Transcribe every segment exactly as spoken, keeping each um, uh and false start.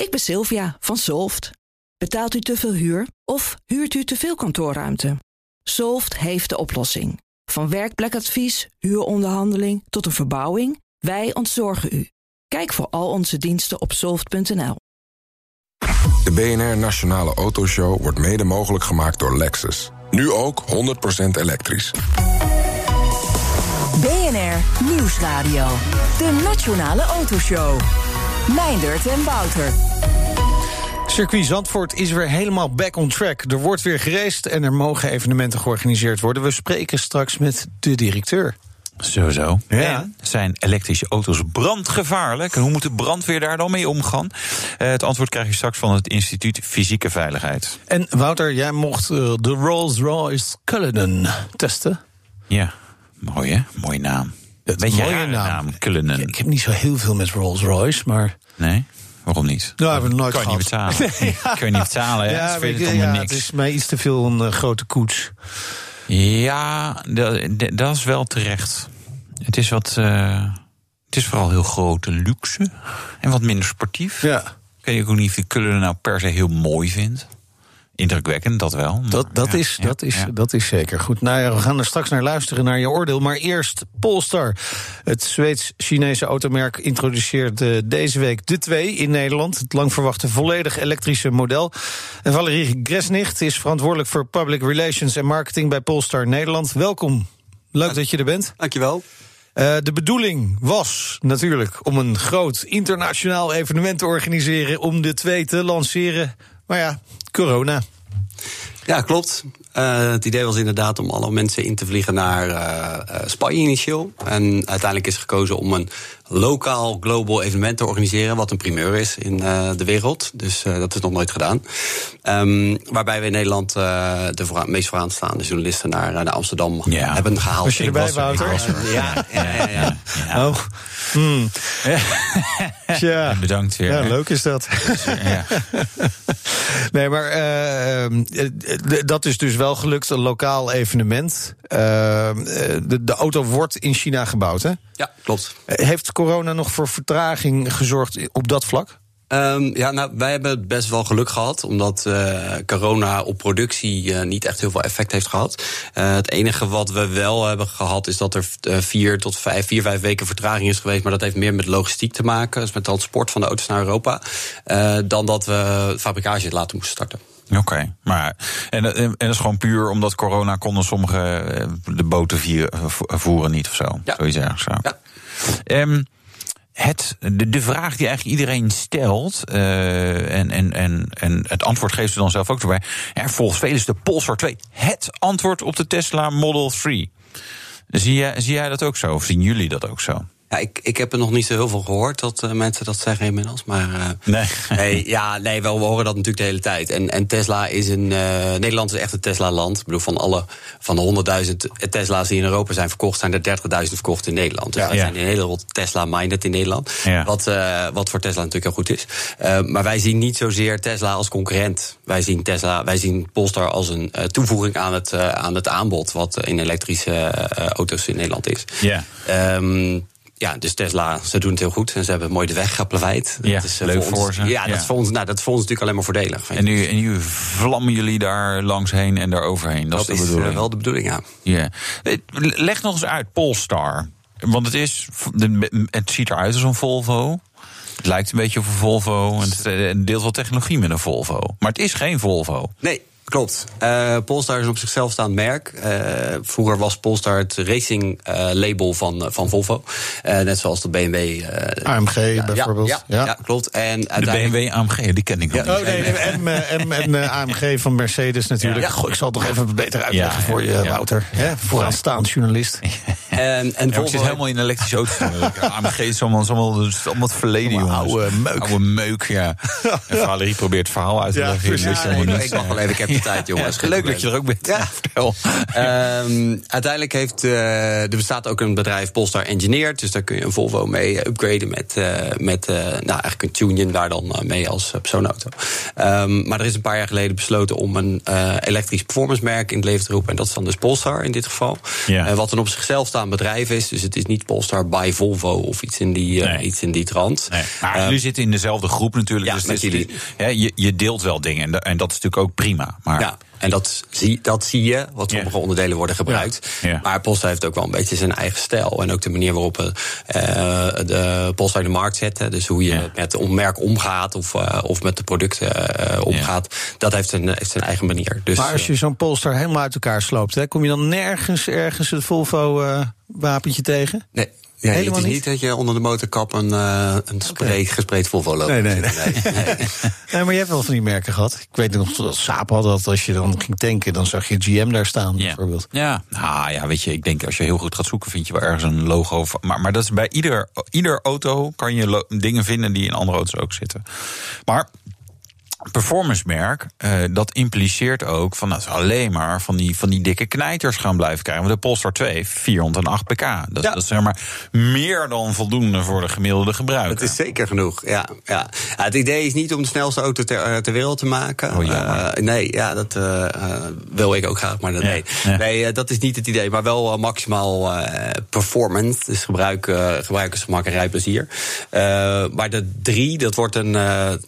Ik ben Sylvia van Zolft. Betaalt u te veel huur of huurt u te veel kantoorruimte? Zolft heeft de oplossing. Van werkplekadvies, huuronderhandeling tot een verbouwing, wij ontzorgen u. Kijk voor al onze diensten op zolft punt n l. De B N R Nationale Autoshow wordt mede mogelijk gemaakt door Lexus. Nu ook honderd procent elektrisch. B N R Nieuwsradio. De Nationale Autoshow. Meindert en Wouter. Circuit Zandvoort is weer helemaal back on track. Er wordt weer geraced en er mogen evenementen georganiseerd worden. We spreken straks met de directeur. Zo zo. Ja. Zijn elektrische auto's brandgevaarlijk? En hoe moet de brandweer daar dan mee omgaan? Uh, het antwoord krijg je straks van het Instituut Fysieke Veiligheid. En Wouter, jij mocht uh, de Rolls-Royce Cullinan testen. Ja, mooi hè? Mooie naam. Weet je een naam? Cullinan. Ik, ik heb niet zo heel veel met Rolls-Royce, maar... Nee? Waarom niet? Nou, hebben we nooit kan je niet betalen. Nee, ja. Kun je niet betalen, ja, het, ik, ja, niks. Het is mij iets te veel een uh, grote koets. Ja, dat, dat is wel terecht. Het is wat... Uh, het is vooral heel grote luxe. En wat minder sportief. Ja. Ik weet ook niet of je Cullinan nou per se heel mooi vindt. Indrukwekkend, dat wel. Dat, dat, ja, is, ja, dat, is, ja. dat is zeker. Goed, nou ja, we gaan er straks naar luisteren, naar je oordeel. Maar eerst Polestar. Het Zweeds-Chinese automerk introduceert uh, deze week de twee in Nederland. Het lang verwachte volledig elektrische model. En Valerie Gresnicht is verantwoordelijk voor Public Relations en Marketing bij Polestar Nederland. Welkom. Leuk ja, dat je er bent. Dankjewel. Uh, de bedoeling was natuurlijk om een groot internationaal evenement te organiseren om de twee te lanceren. Maar ja, corona. Ja, klopt. Uh, het idee was inderdaad om alle mensen in te vliegen naar uh, uh, Spanje initieel. En uiteindelijk is gekozen om een lokaal, global evenement te organiseren, wat een primeur is in uh, de wereld. Dus uh, dat is nog nooit gedaan. Um, waarbij we in Nederland uh, de vooraan, meest vooraanstaande journalisten naar, uh, naar Amsterdam ja. hebben gehaald. Was je erbij, Wouter? Er. Ja, ja, ja. ja, ja. Oh. Mm. ja. Bedankt weer. Ja, leuk is dat. Ja. Nee, maar uh, dat is dus wel gelukt, een lokaal evenement. Uh, de, de auto wordt in China gebouwd, hè? Ja, klopt. Heeft corona nog voor vertraging gezorgd op dat vlak? Um, ja, nou, wij hebben best wel geluk gehad, omdat uh, corona op productie uh, niet echt heel veel effect heeft gehad. Uh, het enige wat we wel hebben gehad is dat er vier tot vijf, vier, vijf weken vertraging is geweest, maar dat heeft meer met logistiek te maken, dus met transport van de auto's naar Europa, uh, dan dat we fabrikage later moesten starten. Oké, okay, maar en, en dat is gewoon puur omdat corona konden sommige de boten vieren, voeren niet of zo. Ja. Zoiets ergens zo. Ja. Um, het, de, de vraag die eigenlijk iedereen stelt, uh, en, en, en, en het antwoord geeft ze dan zelf ook erbij. Ja, volgens velen is de Polestar twee het antwoord op de Tesla Model drie. Zie jij, zie jij dat ook zo? Of zien jullie dat ook zo? Ja, ik, ik heb er nog niet zo heel veel gehoord dat uh, mensen dat zeggen inmiddels. Maar uh, nee. nee, ja, nee, wel, we horen dat natuurlijk de hele tijd. En, en Tesla is een... Uh, Nederland is echt een Tesla-land. Ik bedoel, van alle van de honderdduizend Tesla's die in Europa zijn verkocht, zijn er dertigduizend verkocht in Nederland. Dus ja, wij ja. zijn een hele rot Tesla-minded in Nederland. Ja. Wat, uh, wat voor Tesla natuurlijk heel goed is. Uh, maar wij zien niet zozeer Tesla als concurrent. Wij zien Tesla, wij zien Polestar als een uh, toevoeging aan het, uh, aan het aanbod wat in elektrische uh, auto's in Nederland is. Ja. Um, Ja, dus Tesla, ze doen het heel goed en ze hebben mooi de weg geplaveid. Ja, dat is leuk voor, ons, voor ze. Ja, dat, ja. Is voor ons, nou, dat is voor ons natuurlijk alleen maar voordelig. En nu, en nu vlammen jullie daar langs heen en daar overheen. Dat, dat is, de bedoeling. is uh, wel de bedoeling, ja. Yeah. Leg nog eens uit, Polestar. Want het, is, het ziet eruit als een Volvo. Het lijkt een beetje op een Volvo. En het deelt wel technologie met een Volvo. Maar het is geen Volvo. Nee. Klopt. Uh, Polestar is een op zichzelf staand merk. Uh, vroeger was Polestar het racing uh, label van, van Volvo. Uh, net zoals de B M W. Uh, A M G uh, bijvoorbeeld. Ja, ja, ja. ja klopt. En de B M W A M G, die ken ik nog ja, niet. Oh nee, de M, M, M, A M G van Mercedes natuurlijk. Ja. Goh, ik zal het toch even beter uitleggen ja, voor je, ja. Wouter. Ja, vooraanstaand journalist. En, en ja, Volvo zit helemaal in een elektrische auto. A M G is allemaal, allemaal, allemaal het verleden, jongens. Oude meuk. Oude meuk, ja. En Valerie probeert het verhaal uit te leggen. Ja, ja, ja, ik mag wel even, ik heb de tijd, jongens. Ja, leuk dat je er ook bent. Ja. Vertel. Um, uiteindelijk heeft, uh, er bestaat ook een bedrijf, Polestar Engineered. Dus daar kun je een Volvo mee upgraden met, uh, met uh, nou, eigenlijk een Tunian daar dan mee als persoonauto. Um, maar er is een paar jaar geleden besloten om een uh, elektrisch performance merk in het leven te roepen. En dat is dan dus Polestar in dit geval. Ja. Uh, wat dan op zichzelf staat aan bedrijf is. Dus het is niet Polestar by Volvo of iets in die, nee. uh, iets in die trant. Nee. Maar uh, jullie zitten in dezelfde groep natuurlijk. Ja, dus met jullie. Ja, je, je deelt wel dingen en, da- en dat is natuurlijk ook prima. Maar... Ja. En dat zie, dat zie je, wat sommige yeah. onderdelen worden gebruikt. Yeah. Yeah. Maar Polestar heeft ook wel een beetje zijn eigen stijl. En ook de manier waarop we uh, de Polestar in de markt zetten. Dus hoe je yeah. met het merk omgaat of, uh, of met de producten uh, omgaat. Yeah. Dat heeft zijn, heeft zijn eigen manier. Dus, maar als je zo'n Polestar helemaal uit elkaar sloopt... Hè, kom je dan nergens ergens het Volvo-wapentje uh, tegen? Nee. Ja, het is niet, niet dat je onder de motorkap een, uh, een spray, okay. gespreid Volvo loopt. Nee, nee, nee. nee, nee. nee, maar je hebt wel van die merken gehad. Ik weet nog dat Saab had dat als je dan ging tanken, dan zag je G M daar staan, yeah. bijvoorbeeld. Ja, nou ja, weet je, ik denk als je heel goed gaat zoeken, vind je wel ergens een logo. Van, maar, maar dat is bij ieder, ieder auto kan je lo- dingen vinden die in andere auto's ook zitten. Maar... performancemerk, uh, dat impliceert ook van dat ze alleen maar van die, van die dikke knijters gaan blijven krijgen. Want de Polestar twee, vierhonderdacht pk. Dat, ja. dat is zeg maar meer dan voldoende voor de gemiddelde gebruiker. Dat is zeker genoeg, ja. ja. ja het idee is niet om de snelste auto ter, uh, ter wereld te maken. Oh, uh, nee, ja, dat uh, wil ik ook graag, maar dat, ja. nee. Ja. nee uh, dat is niet het idee, maar wel uh, maximaal uh, performance. Dus gebruik, uh, gebruikersgemak en rijplezier. Uh, maar de drie, dat wordt een, uh,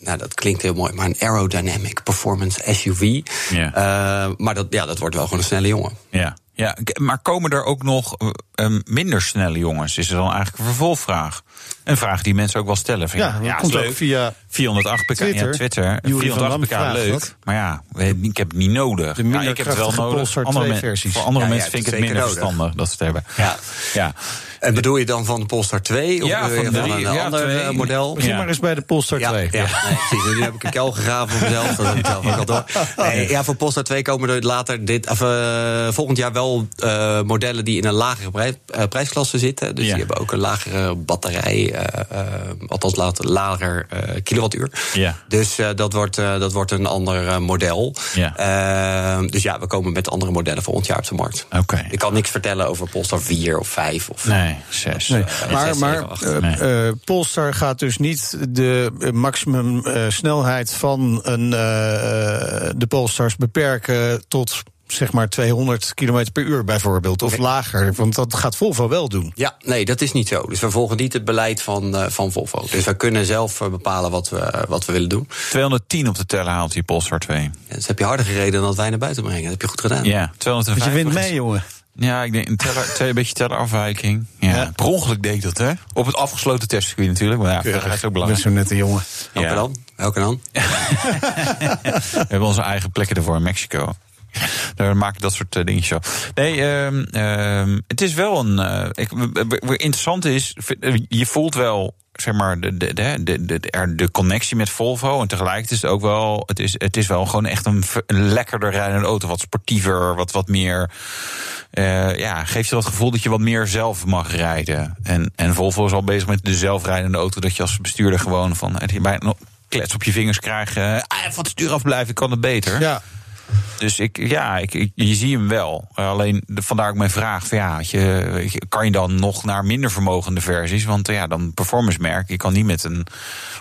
nou dat klinkt heel mooi, maar een aerodynamic performance S U V. Ja. Uh, maar dat, ja, dat wordt wel gewoon een snelle jongen. Ja, ja. Maar komen er ook nog uh, minder snelle jongens? Is er dan eigenlijk een vervolgvraag? Een vraag die mensen ook wel stellen. Vind ja, ja komt leuk. Ook via vierhonderdacht pk. Twitter. Ja, Twitter. vierhonderdacht pk, leuk. Wat? Maar ja, ik heb het niet nodig. De nou, ik heb het wel nodig. Andere men, versies. Voor andere ja, mensen ja, vind ik het minder nodig. Verstandig dat ze het hebben. Ja. ja. En bedoel je dan van de Polestar twee? Of ja, bedoel van, je van drie, een ja, ander twee. Model? Begin ja. maar eens bij de Polestar ja, twee. Ja, ja. Nee, precies. Nu heb ik een kuil gegraven voor mezelf. Dat heb ik zelf ook al door. Nee, ja, voor Polestar twee komen er later dit, of, uh, volgend jaar wel uh, modellen die in een lagere prij- uh, prijsklasse zitten. Dus ja. die hebben ook een lagere batterij. Uh, uh, althans later, lager uh, kilowattuur. Ja. Dus uh, dat, wordt, uh, dat wordt een ander uh, model. Ja. Uh, dus ja, we komen met andere modellen volgend jaar op de markt. Okay. Ik kan niks vertellen over Polestar vier of vijf of... Nee. zes. Nee. Uh, maar zes, maar uh, uh, Polestar gaat dus niet de maximum uh, snelheid van een, uh, de Polestars beperken tot zeg maar tweehonderd kilometer per uur bijvoorbeeld, of okay. lager, want dat gaat Volvo wel doen. Ja, nee, dat is niet zo. Dus we volgen niet het beleid van, uh, van Volvo. Dus we kunnen zelf uh, bepalen wat we, wat we willen doen. tweehonderdtien op de teller haalt die Polestar twee. Ja, dus heb je harder gereden dan dat wij naar buiten brengen. Dat heb je goed gedaan. Ja, tweehonderdvijftig. Want je wint mee, jongen. Ja, ik denk een, teller, een beetje tellerafwijking. Ja, ja. Per ongeluk deed ik dat, hè? Op het afgesloten testcircuit natuurlijk. Maar ja, dat is ook belangrijk. Met zo'n nette jongen. Welke ja. dan? Welke dan? We hebben onze eigen plekken ervoor in Mexico. Daar maak ik dat soort uh, dingetjes op. Nee, um, um, het is wel een... Uh, ik, wat interessant is, je voelt wel... zeg maar de, de, de, de, de connectie met Volvo. En tegelijkertijd is het ook wel... het is, het is wel gewoon echt een, een lekkerder rijdende auto. Wat sportiever, wat, wat meer... Uh, ja, geeft je dat gevoel dat je wat meer zelf mag rijden. En, en Volvo is al bezig met de zelfrijdende auto... dat je als bestuurder gewoon van... bijna klets op je vingers krijgt. Uh, van het stuur afblijven, ik kan het beter. Ja. Dus ik, ja, ik, ik, je ziet hem wel. Alleen de, vandaar ook mijn vraag: van ja, je, kan je dan nog naar minder vermogende versies? Want ja, dan performancemerk. Je kan niet met een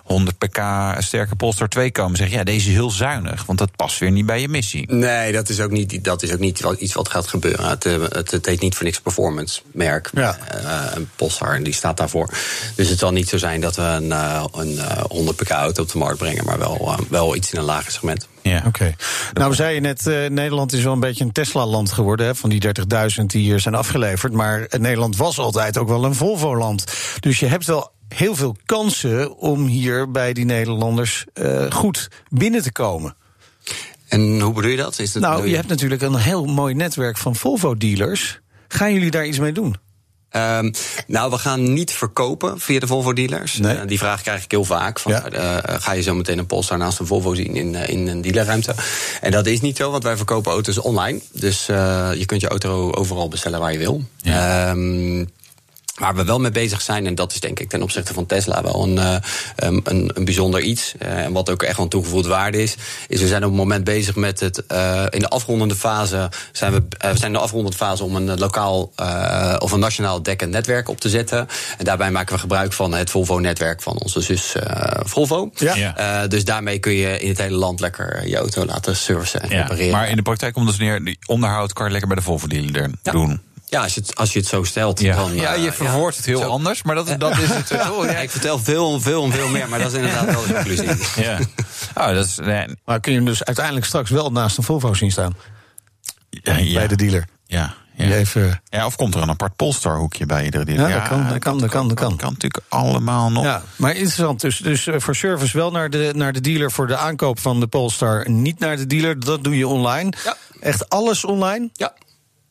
honderd pk sterke Polestar twee komen en zeggen: ja, deze is heel zuinig. Want dat past weer niet bij je missie. Nee, dat is ook niet, dat is ook niet iets wat gaat gebeuren. Het, het, het heet niet voor niks performancemerk. Ja. Uh, een Polestar, en die staat daarvoor. Dus het zal niet zo zijn dat we een, een honderd pk auto op de markt brengen, maar wel, wel iets in een lager segment. Ja, oké. Okay. Nou, zei je net, uh, Nederland is wel een beetje een Tesla-land geworden. Hè, van die dertigduizend die hier zijn afgeleverd. Maar Nederland was altijd ook wel een Volvo-land. Dus je hebt wel heel veel kansen om hier bij die Nederlanders uh, goed binnen te komen. En hoe bedoel je dat? Is dat nou, bedoel je? Je hebt natuurlijk een heel mooi netwerk van Volvo-dealers. Gaan jullie daar iets mee doen? Um, nou, we gaan niet verkopen via de Volvo-dealers. Nee. Uh, die vraag krijg ik heel vaak. Van, ja. uh, ga je zo meteen een Polestar naast een Volvo zien in, in een dealerruimte? En dat is niet zo, want wij verkopen auto's online. Dus uh, je kunt je auto overal bestellen waar je wil. Ja. Um, Waar we wel mee bezig zijn, en dat is denk ik ten opzichte van Tesla wel een, uh, een, een bijzonder iets. En uh, wat ook echt van toegevoegde waarde is, is we zijn op het moment bezig met het. Uh, in de afrondende fase zijn we uh, zijn in de afrondende fase om een lokaal uh, of een nationaal dekkend netwerk op te zetten. En daarbij maken we gebruik van het Volvo-netwerk van onze zus uh, Volvo. Ja. Ja. Uh, dus daarmee kun je in het hele land lekker je auto laten servicen en ja, repareren. Maar in de praktijk komt dus neer, onderhoud kan je lekker bij de Volvo-dealer doen. Ja. Ja, als je het, als je het zo stelt, ja. dan... Ja, je verwoordt het heel zo. anders, maar dat, dat is het. Ja. Ja, ik vertel veel en veel en veel meer, maar dat is inderdaad wel de conclusie. Ja. Oh, dat is, nee. Maar kun je hem dus uiteindelijk straks wel naast een Volvo zien staan? Ja, ja. Bij de dealer. Ja. Ja. Heeft, uh... ja, of komt er een apart Polestar-hoekje bij iedere dealer? Ja, dat kan, dat kan, dat kan. Dat kan, dat kan natuurlijk allemaal nog. Ja, maar interessant, dus, dus voor service wel naar de, naar de dealer... voor de aankoop van de Polestar, niet naar de dealer. Dat doe je online. Ja. Echt alles online? Ja.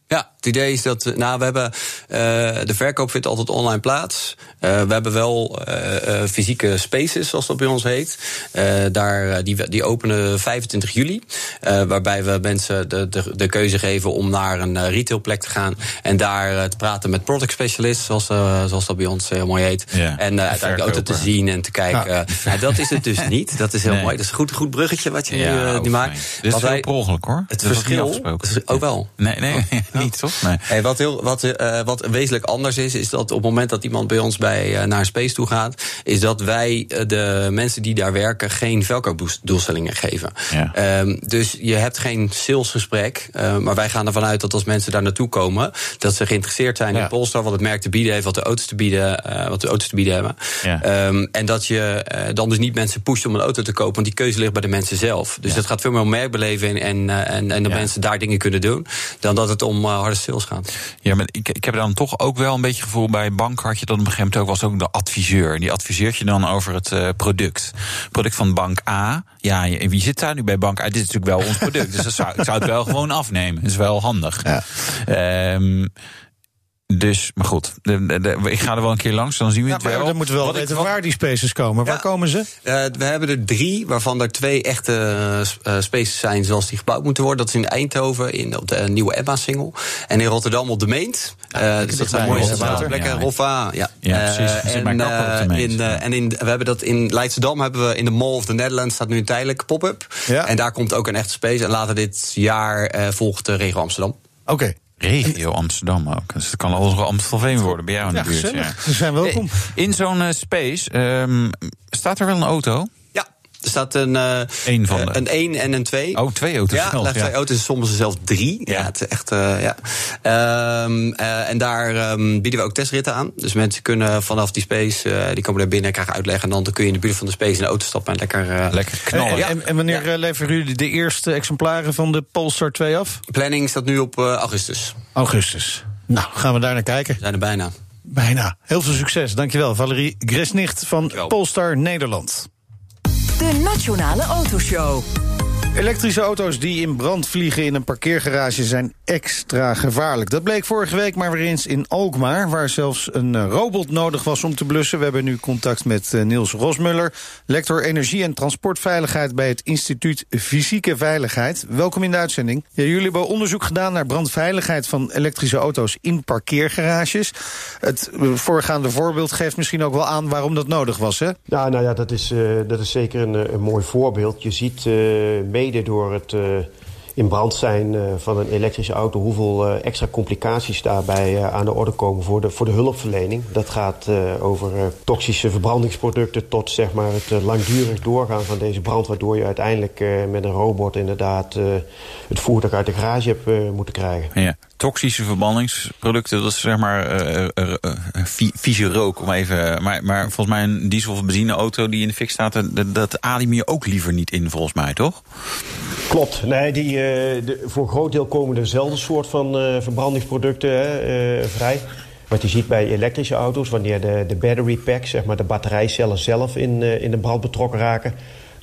Ja, het idee is dat, nou, we hebben, uh, de verkoop vindt altijd online plaats. Uh, we hebben wel uh, uh, fysieke spaces, zoals dat bij ons heet. Uh, daar, die, die openen vijfentwintig juli. Uh, waarbij we mensen de, de, de keuze geven om naar een retailplek te gaan. En daar uh, te praten met product specialists, zoals, uh, zoals dat bij ons heel mooi heet. Ja, en uh, uiteindelijk de auto te zien en te kijken. Nou, nou, dat is het dus niet. Dat is heel nee. mooi. Dat is een goed, goed bruggetje wat je ja, nu uh, die maakt. Dit is heel per ongeluk, hoor. Het dat verschil is ook wel. Nee, nee, oh. niet. Nee. Hey, wat, heel, wat, uh, wat wezenlijk anders is, is dat op het moment dat iemand bij ons bij, uh, naar een space toe gaat, is dat wij uh, de mensen die daar werken geen verkoopdoelstellingen geven. Ja. Um, dus je hebt geen salesgesprek, uh, maar wij gaan ervan uit dat als mensen daar naartoe komen, dat ze geïnteresseerd zijn ja. in Polestar, wat het merk te bieden heeft, wat de auto's te bieden, uh, wat de auto's te bieden hebben. Ja. Um, en dat je uh, dan dus niet mensen pusht om een auto te kopen, want die keuze ligt bij de mensen zelf. Dus ja. dat gaat veel meer om merkbeleving en, uh, en, en dat ja. mensen daar dingen kunnen doen, dan dat het om uh, harde sales gaat. Ja, maar ik, ik heb dan toch ook wel een beetje het gevoel... bij bank had je dan op een gegeven moment ook was ook de adviseur. En die adviseert je dan over het uh, product. product van bank A. Ja, en wie zit daar nu bij bank A? Dit is natuurlijk wel ons product, dus dat zou, ik zou het wel gewoon afnemen. Dat is wel handig. Ja. Um, Dus, maar goed, de, de, de, ik ga er wel een keer langs, dan zien we ja, het wel. Dan moeten we wel weten waar die spaces komen. Ja, waar komen ze? Uh, we hebben er drie, waarvan er twee echte uh, spaces zijn zoals die gebouwd moeten worden. Dat is in Eindhoven, in, op de uh, nieuwe Ebba-singel. En in Rotterdam op de Meent. Ja, uh, dus dat zijn mooie plekken. Rolfa, ja. Ja, precies. En, uh, in, uh, en in, we hebben dat in Leidschendam, hebben we in de Mall of the Netherlands, staat nu een tijdelijk pop-up. Ja. En daar komt ook een echte space. En later dit jaar uh, volgt de regio Amsterdam. Oké. Okay. Regio Amsterdam ook. Dus het kan alles wel Amstelveen worden bij jou in de ja, buurt. Ja, we zijn welkom. In zo'n uh, space um, staat er wel een auto? Ja, er staat een uh, Eén van uh, de. een één en een twee. Oh, twee auto's. Ja, zelf, ja. twee auto's, soms zelfs drie. Ja, ja het is echt. Uh, ja. Um, uh, en daar um, bieden we ook testritten aan. Dus mensen kunnen vanaf die space, uh, die komen daar binnen, krijgen uitleggen en dan kun je in de buurt van de space in de auto stappen en lekker, uh, lekker knallen. Ja. En, en wanneer ja. leveren jullie de eerste exemplaren van de Polestar twee af? Planning staat nu op uh, augustus. Augustus. Nou, gaan we daar naar kijken. We zijn er bijna. Bijna. Heel veel succes. Dankjewel, Valerie Gresnicht van Polestar Nederland. De Nationale Autoshow. Elektrische auto's die in brand vliegen in een parkeergarage zijn extra gevaarlijk. Dat bleek vorige week maar weer eens in Alkmaar, waar zelfs een robot nodig was om te blussen. We hebben nu contact met Niels Rosmuller, lector energie- en transportveiligheid bij het Instituut Fysieke Veiligheid. Welkom in de uitzending. Ja, jullie hebben onderzoek gedaan naar brandveiligheid van elektrische auto's in parkeergarages. Het voorgaande voorbeeld geeft misschien ook wel aan waarom dat nodig was, hè? Ja, nou ja, dat is, uh, dat is zeker een, een mooi voorbeeld. Je ziet uh, mede door het uh, in brand zijn uh, van een elektrische auto hoeveel uh, extra complicaties daarbij uh, aan de orde komen voor de, voor de hulpverlening. Dat gaat uh, over uh, toxische verbrandingsproducten tot zeg maar, het uh, langdurig doorgaan van deze brand, waardoor je uiteindelijk uh, met een robot inderdaad uh, het voertuig uit de garage hebt uh, moeten krijgen. Ja. Toxische verbrandingsproducten, dat is zeg maar uh, uh, uh, vieze rook. Om even, maar, maar volgens mij een diesel- of benzineauto die in de fik staat, dat, dat adem je ook liever niet in, volgens mij, toch? Klopt. Nee, die, uh, de, voor een groot deel komen dezelfde soort van uh, verbrandingsproducten uh, vrij. Wat je ziet bij elektrische auto's, wanneer de, de battery pack, zeg maar de batterijcellen zelf in, uh, in de brand betrokken raken,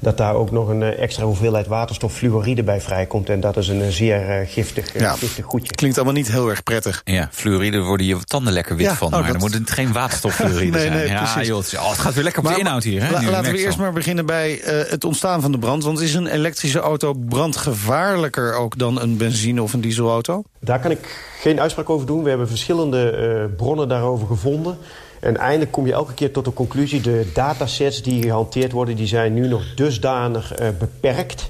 dat daar ook nog een extra hoeveelheid waterstoffluoride bij vrijkomt. En dat is een zeer uh, giftig, uh, ja, giftig goedje. Klinkt allemaal niet heel erg prettig. Ja, fluoride worden je tanden lekker wit ja, van. Oh, maar dat... dan moet het geen waterstoffluoride nee, zijn. Nee, ja, joh, het, is, oh, het gaat weer lekker op maar, de inhoud hier. Hè, la, nu, laten we eerst maar beginnen bij uh, het ontstaan van de brand. Want is een elektrische auto brandgevaarlijker ook dan een benzine- of een dieselauto? Daar kan ik geen uitspraak over doen. We hebben verschillende uh, bronnen daarover gevonden. En eindelijk kom je elke keer tot de conclusie, de datasets die gehanteerd worden, die zijn nu nog dusdanig uh, beperkt,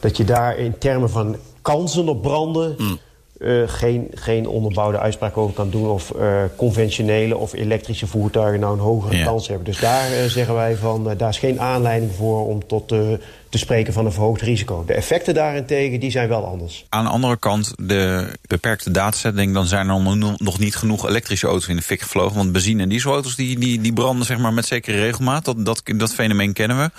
dat je daar in termen van kansen op branden mm. uh, geen, geen onderbouwde uitspraak over kan doen of uh, conventionele of elektrische voertuigen nou een hogere ja. kans hebben. Dus daar uh, zeggen wij van, uh, daar is geen aanleiding voor om tot uh, te spreken van een verhoogd risico. De effecten daarentegen, die zijn wel anders. Aan de andere kant, de beperkte dataset, denk ik, dan zijn er nog niet genoeg elektrische auto's in de fik gevlogen. Want benzine- en dieselauto's die, die, die branden zeg maar, met zekere regelmaat. Dat, dat, dat fenomeen kennen we.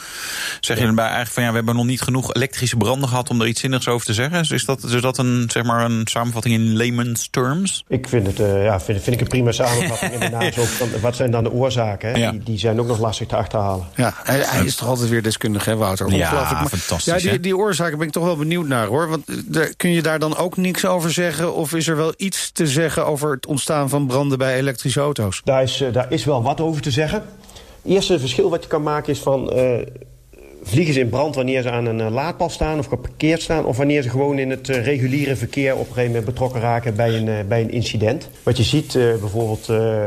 Zeg ja. je erbij eigenlijk van ja, we hebben nog niet genoeg elektrische branden gehad om er iets zinnigs over te zeggen? Dus is dat, is dat een, zeg maar, een samenvatting in layman's terms? Ik vind het uh, ja, vind, vind ik een prima samenvatting. En daarnaast ook van, wat zijn dan de oorzaken? Hè? Ja. Die, die zijn ook nog lastig te achterhalen. Ja, hij, hij is toch altijd weer deskundig, hè, Wouter? Ja, fantastisch. Ja, die, die oorzaken ben ik toch wel benieuwd naar, hoor. Want daar, kun je daar dan ook niks over zeggen? Of is er wel iets te zeggen over het ontstaan van branden bij elektrische auto's? Daar is, daar is wel wat over te zeggen. Het eerste verschil wat je kan maken is van... Uh, vliegen ze in brand wanneer ze aan een laadpaal staan of geparkeerd staan... of wanneer ze gewoon in het uh, reguliere verkeer op een gegeven moment betrokken raken bij een, uh, bij een incident. Wat je ziet, uh, bijvoorbeeld uh,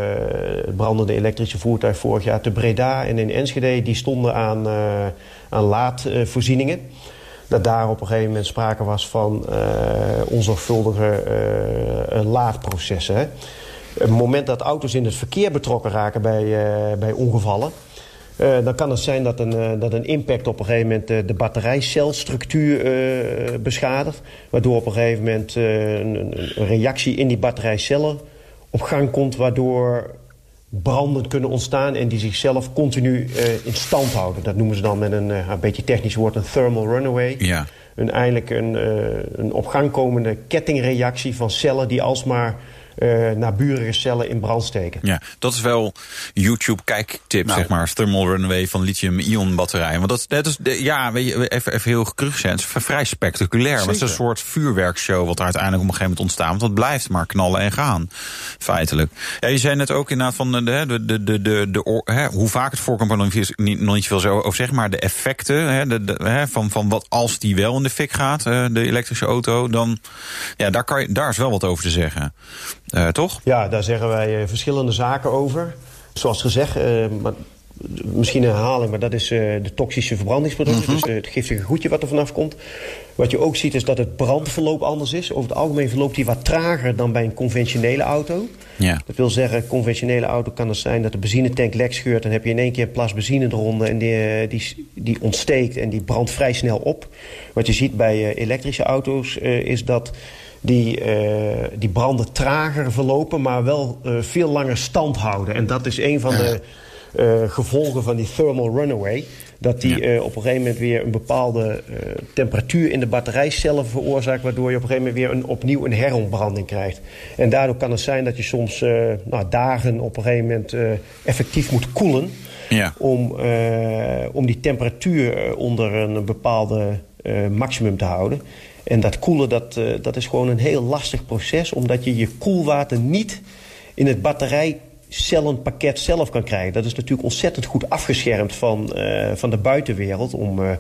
het brandende elektrische voertuig vorig jaar te Breda en in Enschede... die stonden aan, uh, aan laadvoorzieningen. Dat daar op een gegeven moment sprake was van uh, onzorgvuldige uh, laadprocessen. Hè. Het moment dat auto's in het verkeer betrokken raken bij, uh, bij ongevallen... Uh, dan kan het zijn dat een, uh, dat een impact op een gegeven moment uh, de batterijcelstructuur uh, beschadigt. Waardoor op een gegeven moment uh, een, een reactie in die batterijcellen op gang komt. Waardoor branden kunnen ontstaan en die zichzelf continu uh, in stand houden. Dat noemen ze dan met een, uh, een beetje technisch woord een thermal runaway. Ja. Een, eigenlijk een, uh, een op gang komende kettingreactie van cellen die alsmaar... Uh, naburige cellen in brand steken. Ja, dat is wel YouTube-kijktip, nou, zeg maar. Thermal runaway van lithium-ion batterijen. Want dat, dat is, de, ja, weet je, even, even heel cru gezegd, het is vrij spectaculair. Maar het is een soort vuurwerkshow wat er uiteindelijk op een gegeven moment ontstaat. Want dat blijft maar knallen en gaan, feitelijk. Ja, je zei net ook inderdaad van de, de, de, de, de, de, hè, hoe vaak het voorkomt, maar nog niet, niet, nog niet veel zo over zeg maar de effecten hè, de, de, hè, van, van wat als die wel in de fik gaat, de elektrische auto, dan ja, daar, kan je, daar is wel wat over te zeggen. Uh, toch? Ja, daar zeggen wij uh, verschillende zaken over. Zoals gezegd, uh, maar, misschien een herhaling, maar dat is uh, de toxische verbrandingsproducten. Mm-hmm. Dus uh, het giftige goedje wat er vanaf komt. Wat je ook ziet is dat het brandverloop anders is. Over het algemeen verloopt die wat trager dan bij een conventionele auto. Yeah. Dat wil zeggen, conventionele auto kan het zijn dat de benzinetank lek scheurt. Dan heb je in één keer een plas benzine eronder en die, die, die ontsteekt en die brandt vrij snel op. Wat je ziet bij uh, elektrische auto's uh, is dat... Die, uh, die branden trager verlopen, maar wel uh, veel langer stand houden. En dat is een van de uh, gevolgen van die thermal runaway. Dat die uh, op een gegeven moment weer een bepaalde uh, temperatuur in de batterijcellen veroorzaakt... waardoor je op een gegeven moment weer een, opnieuw een herontbranding krijgt. En daardoor kan het zijn dat je soms uh, nou, dagen op een gegeven moment uh, effectief moet koelen... Ja. Om, uh, om die temperatuur onder een bepaalde uh, maximum te houden. En dat koelen, dat, uh, dat is gewoon een heel lastig proces... omdat je je koelwater niet in het batterijcellenpakket zelf kan krijgen. Dat is natuurlijk ontzettend goed afgeschermd van, uh, van de buitenwereld... om uh,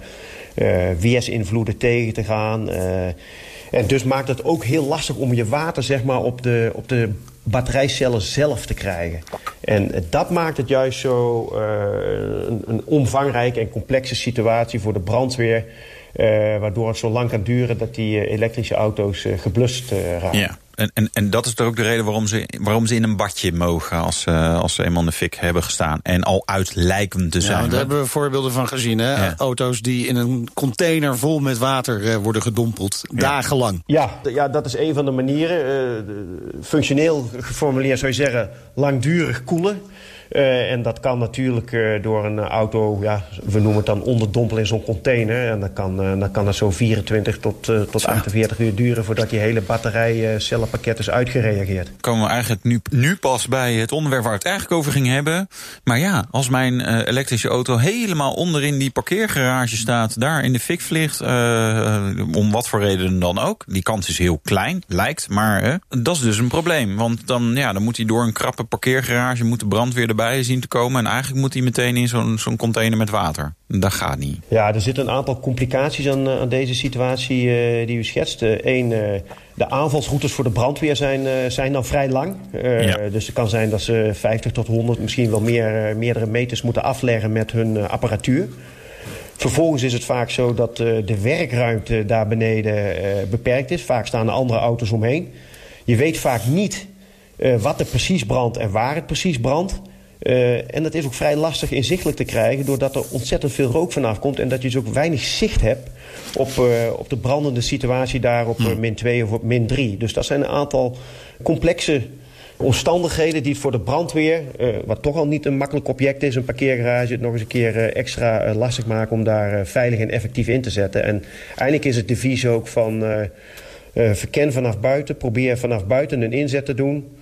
uh, weersinvloeden tegen te gaan. Uh, en dus maakt het ook heel lastig om je water zeg maar, op de, op de batterijcellen zelf te krijgen. En dat maakt het juist zo uh, een, een omvangrijke en complexe situatie voor de brandweer... Uh, waardoor het zo lang kan duren dat die uh, elektrische auto's uh, geblust uh, raken. Ja, en, en, en dat is toch ook de reden waarom ze, waarom ze in een badje mogen... als, uh, als ze eenmaal in de fik hebben gestaan en al uit lijken te zijn. Ja, daar hebben we voorbeelden van gezien, hè? Ja. Auto's die in een container vol met water uh, worden gedompeld, ja. dagenlang. Ja, d- ja, dat is een van de manieren. Uh, functioneel geformuleerd zou je zeggen, langdurig koelen... Uh, en dat kan natuurlijk uh, door een auto, ja, we noemen het dan onderdompelen in zo'n container. En dan kan, uh, dan kan dat zo'n vierentwintig tot, uh, tot achtenveertig uur duren voordat die hele batterijcellenpakket is uitgereageerd. Komen we eigenlijk nu, nu pas bij het onderwerp waar we het eigenlijk over ging hebben. Maar ja, als mijn uh, elektrische auto helemaal onderin die parkeergarage staat, daar in de fik vliegt, uh, om wat voor reden dan ook. Die kans is heel klein, lijkt, maar uh, dat is dus een probleem. Want dan, ja, dan moet hij door een krappe parkeergarage, moet de brandweer erbij zien te komen. En eigenlijk moet hij meteen in zo'n, zo'n container met water. Dat gaat niet. Ja, er zitten een aantal complicaties aan, aan deze situatie uh, die u schetst. Eén, uh, de aanvalsroutes voor de brandweer zijn, uh, zijn dan vrij lang. Uh, ja. Dus het kan zijn dat ze vijftig tot honderd, misschien wel meer, uh, meerdere meters moeten afleggen met hun uh, apparatuur. Vervolgens is het vaak zo dat uh, de werkruimte daar beneden uh, beperkt is. Vaak staan er andere auto's omheen. Je weet vaak niet uh, wat er precies brandt en waar het precies brandt. Uh, en dat is ook vrij lastig inzichtelijk te krijgen, doordat er ontzettend veel rook vanaf komt en dat je dus ook weinig zicht hebt op, uh, op de brandende situatie daar op uh, min twee of op min drie. Dus dat zijn een aantal complexe omstandigheden die voor de brandweer, uh, wat toch al niet een makkelijk object is, een parkeergarage, het nog eens een keer uh, extra uh, lastig maken om daar uh, veilig en effectief in te zetten. En eindelijk is het devies ook van uh, uh, verken vanaf buiten, probeer vanaf buiten een inzet te doen.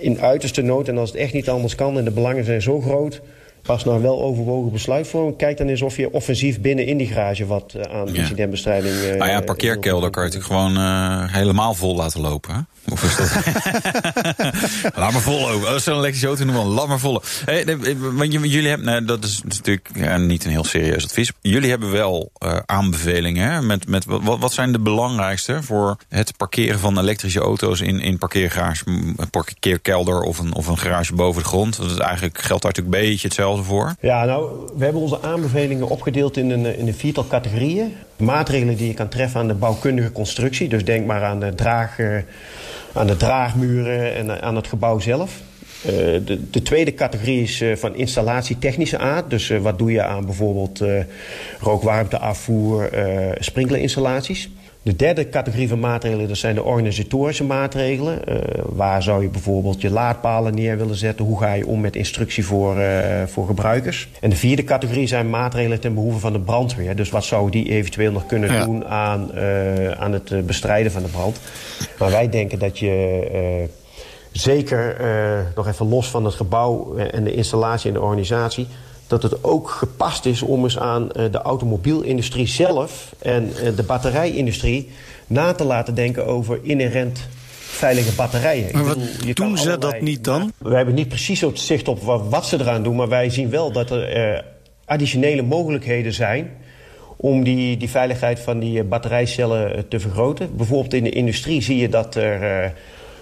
In uiterste nood en als het echt niet anders kan en de belangen zijn zo groot, pas naar wel overwogen besluitvorming. Kijk dan eens of je offensief binnen in die garage wat aan ja. incidentbestrijding... Nou ja, uh, parkeerkelder kan je natuurlijk gewoon uh, helemaal vol laten lopen. Hè? Of is dat... laat maar vol lopen. Dat is zo'n elektrische auto noemen. Laat maar vol lopen. Want jullie hebben... Nou, dat is natuurlijk ja, niet een heel serieus advies. Jullie hebben wel uh, aanbevelingen. Hè? Met, met, wat, wat zijn de belangrijkste voor het parkeren van elektrische auto's in, in parkeergarage, een parkeerkelder of een, of een garage boven de grond? Dat is eigenlijk geldt daar natuurlijk een beetje hetzelfde. Voor. Ja, nou, we hebben onze aanbevelingen opgedeeld in een, in een viertal categorieën. Maatregelen die je kan treffen aan de bouwkundige constructie. Dus denk maar aan de, draag, uh, aan de draagmuren en aan het gebouw zelf. Uh, de, de tweede categorie is uh, van installatietechnische aard. Dus uh, wat doe je aan bijvoorbeeld uh, rookwarmteafvoer, uh, sprinklerinstallaties. De derde categorie van maatregelen, dat zijn de organisatorische maatregelen. Uh, waar zou je bijvoorbeeld je laadpalen neer willen zetten? Hoe ga je om met instructie voor, uh, voor gebruikers? En de vierde categorie zijn maatregelen ten behoeve van de brandweer. Dus wat zou die eventueel nog kunnen ja. doen aan, uh, aan het bestrijden van de brand? Maar wij denken dat je... Uh, zeker uh, nog even los van het gebouw en de installatie en de organisatie, dat het ook gepast is om eens aan de automobielindustrie zelf en de batterijindustrie na te laten denken over inherent veilige batterijen. Maar wat bedoel, je doen kan allerlei... ze dat niet dan? We hebben niet precies het zicht op wat, wat ze eraan doen, maar wij zien wel dat er uh, additionele mogelijkheden zijn om die, die veiligheid van die batterijcellen te vergroten. Bijvoorbeeld in de industrie zie je dat er... Uh,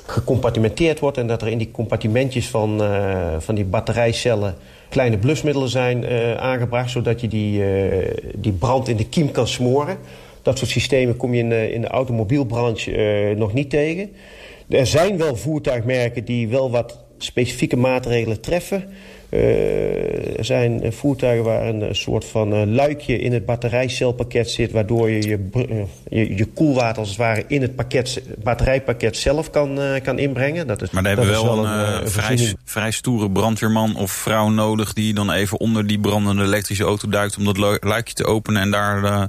gecompartimenteerd wordt en dat er in die compartimentjes van, uh, van die batterijcellen kleine blusmiddelen zijn uh, aangebracht, zodat je die, uh, die brand in de kiem kan smoren. Dat soort systemen kom je in de, in de automobielbranche uh, nog niet tegen. Er zijn wel voertuigmerken die wel wat specifieke maatregelen treffen. Uh, er zijn voertuigen waar een soort van uh, luikje in het batterijcelpakket zit, waardoor je je, uh, je je koelwater als het ware in het pakket, batterijpakket zelf kan, uh, kan inbrengen. Dat is, maar daar hebben we wel een, een uh, vrij, vrij stoere brandweerman of vrouw nodig die dan even onder die brandende elektrische auto duikt om dat lu- luikje te openen en daar uh,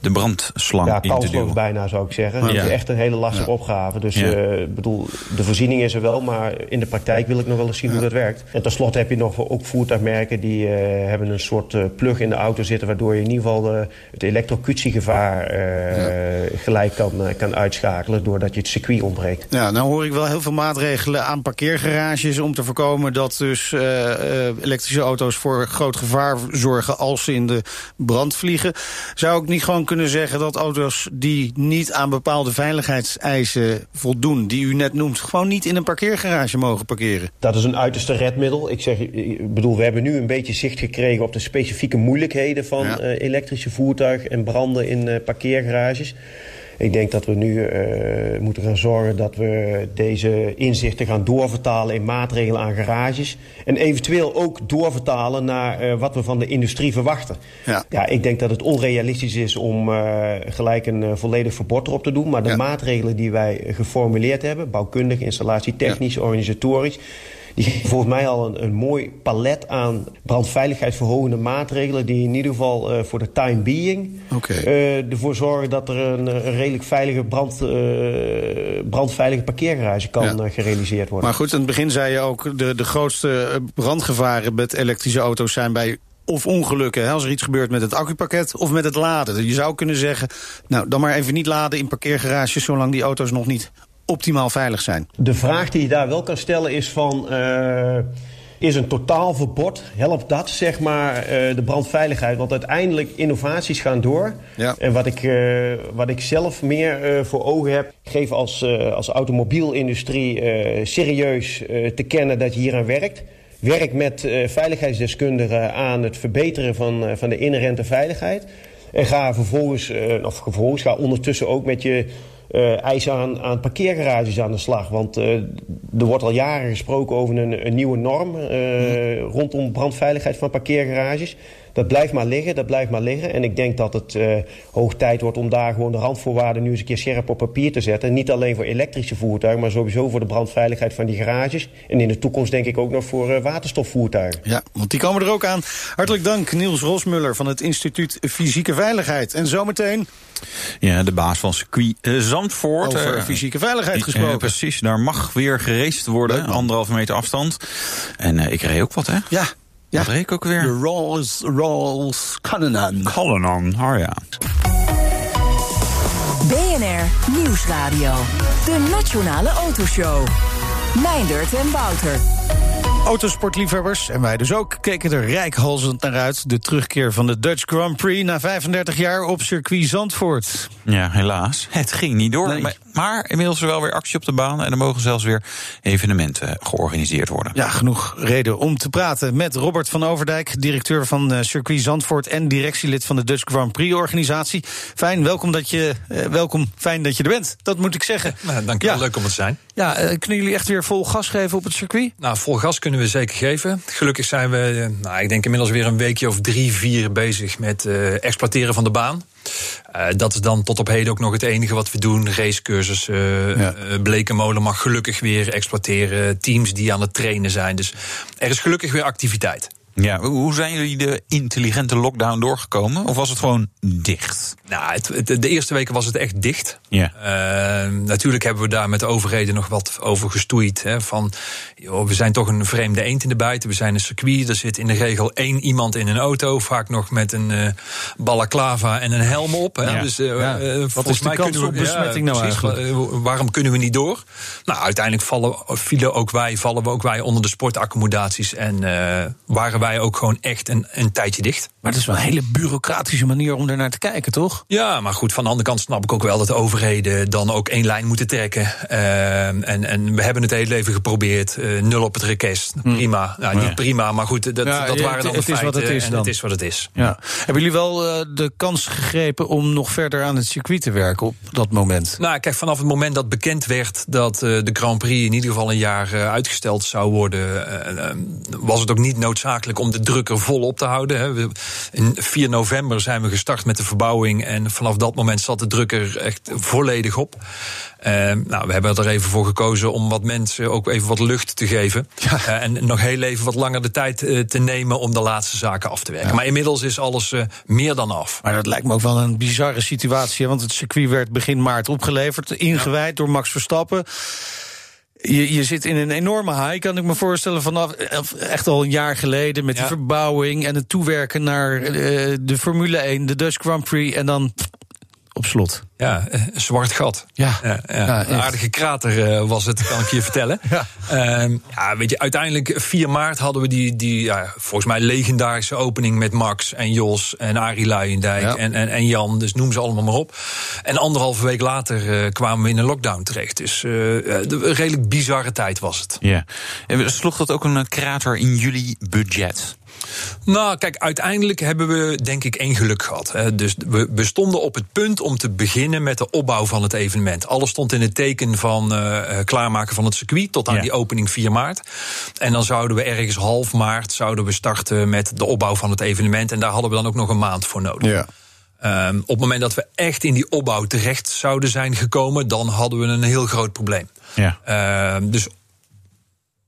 de brandslang ja, in te duwen. Ja, bijna zou ik zeggen. Het ja. is echt een hele lastige ja. opgave. Dus ja. uh, bedoel, de voorziening is er wel, maar in de praktijk wil ik nog wel eens zien ja. hoe dat werkt. En tenslotte heb je nog ook voertuigmerken die uh, hebben een soort uh, plug in de auto zitten, waardoor je in ieder geval uh, het elektrocutiegevaar uh, ja. gelijk kan, uh, kan uitschakelen, doordat je het circuit ontbreekt. Ja, nou hoor ik wel heel veel maatregelen aan parkeergarages om te voorkomen dat dus uh, uh, elektrische auto's voor groot gevaar zorgen als ze in de brand vliegen. Zou ik niet gewoon kunnen zeggen dat auto's die niet aan bepaalde veiligheidseisen voldoen, die u net noemt, gewoon niet in een parkeergarage mogen parkeren? Dat is een uiterste redmiddel. Ik zeg, ik bedoel, we hebben nu een beetje zicht gekregen op de specifieke moeilijkheden van ja. uh, elektrische voertuigen en branden in uh, parkeergarages. Ik denk dat we nu uh, moeten gaan zorgen dat we deze inzichten gaan doorvertalen in maatregelen aan garages. En eventueel ook doorvertalen naar uh, wat we van de industrie verwachten. Ja. Ja, ik denk dat het onrealistisch is om uh, gelijk een uh, volledig verbod erop te doen. Maar de ja. maatregelen die wij geformuleerd hebben, bouwkundig, installatietechnisch, ja. organisatorisch, die geven volgens mij al een, een mooi palet aan brandveiligheidsverhogende maatregelen die in ieder geval uh, voor de time being okay. uh, ervoor zorgen dat er een, een redelijk veilige brand, uh, brandveilige parkeergarage kan ja. uh, gerealiseerd worden. Maar goed, in het begin zei je ook de, de grootste brandgevaren met elektrische auto's zijn bij of ongelukken, hè, als er iets gebeurt met het accupakket of met het laden. Je zou kunnen zeggen, nou dan maar even niet laden in parkeergarages zolang die auto's nog niet optimaal veilig zijn. De vraag die je daar wel kan stellen is van, Uh, is een totaal verbod, helpt dat zeg maar uh, de brandveiligheid? Want uiteindelijk innovaties gaan door. Ja. En wat ik, uh, wat ik zelf meer uh, voor ogen heb, geef als, uh, als automobielindustrie uh, serieus uh, te kennen dat je hieraan werkt. Werk met uh, veiligheidsdeskundigen aan het verbeteren van, uh, van de inherente veiligheid. En ga vervolgens, uh, of vervolgens, ga ondertussen ook met je Uh, eisen aan, aan parkeergarages aan de slag. Want uh, er wordt al jaren gesproken over een, een nieuwe norm uh, ja. rondom brandveiligheid van parkeergarages. Dat blijft maar liggen, dat blijft maar liggen. En ik denk dat het uh, hoog tijd wordt om daar gewoon de randvoorwaarden nu eens een keer scherp op papier te zetten. Niet alleen voor elektrische voertuigen, maar sowieso voor de brandveiligheid van die garages. En in de toekomst denk ik ook nog voor uh, waterstofvoertuigen. Ja, want die komen er ook aan. Hartelijk dank, Niels Rosmuller van het Instituut Fysieke Veiligheid. En zometeen... Ja, de baas van circuit uh, Zandvoort. Over uh, fysieke veiligheid gesproken. Uh, precies, daar mag weer geraced worden. Anderhalve meter afstand. En uh, ik reed ook wat, hè? Ja. Ja. Dat reed ik ook weer. De Rolls-Royce Cullinan. Cullinan, oh ja. B N R Nieuwsradio. De Nationale Autoshow. Meindert en Wouter. Autosportliefhebbers, en wij dus ook, keken er reikhalzend naar uit. De terugkeer van de Dutch Grand Prix na vijfendertig jaar op circuit Zandvoort. Ja, helaas. Het ging niet door. Nee. Maar, maar inmiddels wel weer actie op de baan. En er mogen zelfs weer evenementen georganiseerd worden. Ja, genoeg reden om te praten met Robert van Overdijk, directeur van circuit Zandvoort en directielid van de Dutch Grand Prix-organisatie. Fijn, welkom dat je, welkom, fijn dat je er bent. Dat moet ik zeggen. Nou, dank je wel, ja. Leuk om het te zijn. Ja, kunnen jullie echt weer vol gas geven op het circuit? Nou, vol gas kunnen we zeker geven. Gelukkig zijn we, nou, ik denk inmiddels weer een weekje of drie, vier bezig met uh, exploiteren van de baan. Uh, dat is dan tot op heden ook nog het enige wat we doen. Racecursus, uh, ja. uh, Blekenmolen mag gelukkig weer exploiteren. Teams die aan het trainen zijn. Dus er is gelukkig weer activiteit. Ja, hoe zijn jullie de intelligente lockdown doorgekomen? Of was het gewoon dicht? Nou, het, het, de eerste weken was het echt dicht. Ja. Uh, natuurlijk hebben we daar met de overheden nog wat over gestoeid. Hè, van, joh, we zijn toch een vreemde eend in de bijt. We zijn een circuit. Er zit in de regel één iemand in een auto. Vaak nog met een uh, balaclava en een helm op. Hè. Ja. Dus, uh, ja. uh, wat is de kans op besmetting nou eigenlijk? Uh, waarom kunnen we niet door? Nou, uiteindelijk vallen, vielen ook wij, vallen we ook wij onder de sportaccommodaties. En uh, waren wij ook gewoon echt een, een tijdje dicht. Maar het is wel een hele bureaucratische manier om daarnaar te kijken, toch? Ja, maar goed, van de andere kant snap ik ook wel dat de overheden dan ook één lijn moeten trekken. Uh, en, en we hebben het hele leven geprobeerd. Uh, nul op het request. Prima. Nou, niet ja. prima, maar goed, dat, ja, dat ja, waren dan het, de feiten. Het is wat het is. En dan. Het is wat het is. Ja. Hebben jullie wel uh, de kans gegrepen om nog verder aan het circuit te werken op dat moment? Nou, kijk, vanaf het moment dat bekend werd dat uh, de Grand Prix in ieder geval een jaar uh, uitgesteld zou worden, uh, uh, was het ook niet noodzakelijk om de druk er vol op te houden. In vier november zijn we gestart met de verbouwing en vanaf dat moment zat de druk er echt volledig op. Uh, nou, we hebben er even voor gekozen om wat mensen ook even wat lucht te geven. Ja. Uh, en nog heel even wat langer de tijd uh, te nemen om de laatste zaken af te werken. Ja. Maar inmiddels is alles uh, meer dan af. Maar dat lijkt me ook wel een bizarre situatie, want het circuit werd begin maart opgeleverd, ingewijd ja. door Max Verstappen. Je, je zit in een enorme high, kan ik me voorstellen, vanaf echt al een jaar geleden met ja. die verbouwing en het toewerken naar uh, de Formule één, de Dutch Grand Prix en dan op slot. Ja, een zwart gat. Ja. Ja, ja. ja een aardige krater uh, was het, kan ik je vertellen. Ja. Uh, ja, weet je, uiteindelijk vier maart hadden we die, die ja, volgens mij legendarische opening met Max en Jos en Arie Luijendijk ja. en, en, en Jan. Dus noem ze allemaal maar op. En anderhalve week later uh, kwamen we in een lockdown terecht. Dus uh, een redelijk bizarre tijd was het. Ja. En sloeg dat ook een krater in jullie budget? Nou, kijk, uiteindelijk hebben we denk ik één geluk gehad. Hè. Dus we, we stonden op het punt om te beginnen met de opbouw van het evenement. Alles stond in het teken van uh, klaarmaken van het circuit tot aan ja. die opening vier maart. En dan zouden we ergens half maart zouden we starten met de opbouw van het evenement. En daar hadden we dan ook nog een maand voor nodig. Ja. Um, op het moment dat we echt in die opbouw terecht zouden zijn gekomen, dan hadden we een heel groot probleem. Ja. Uh, dus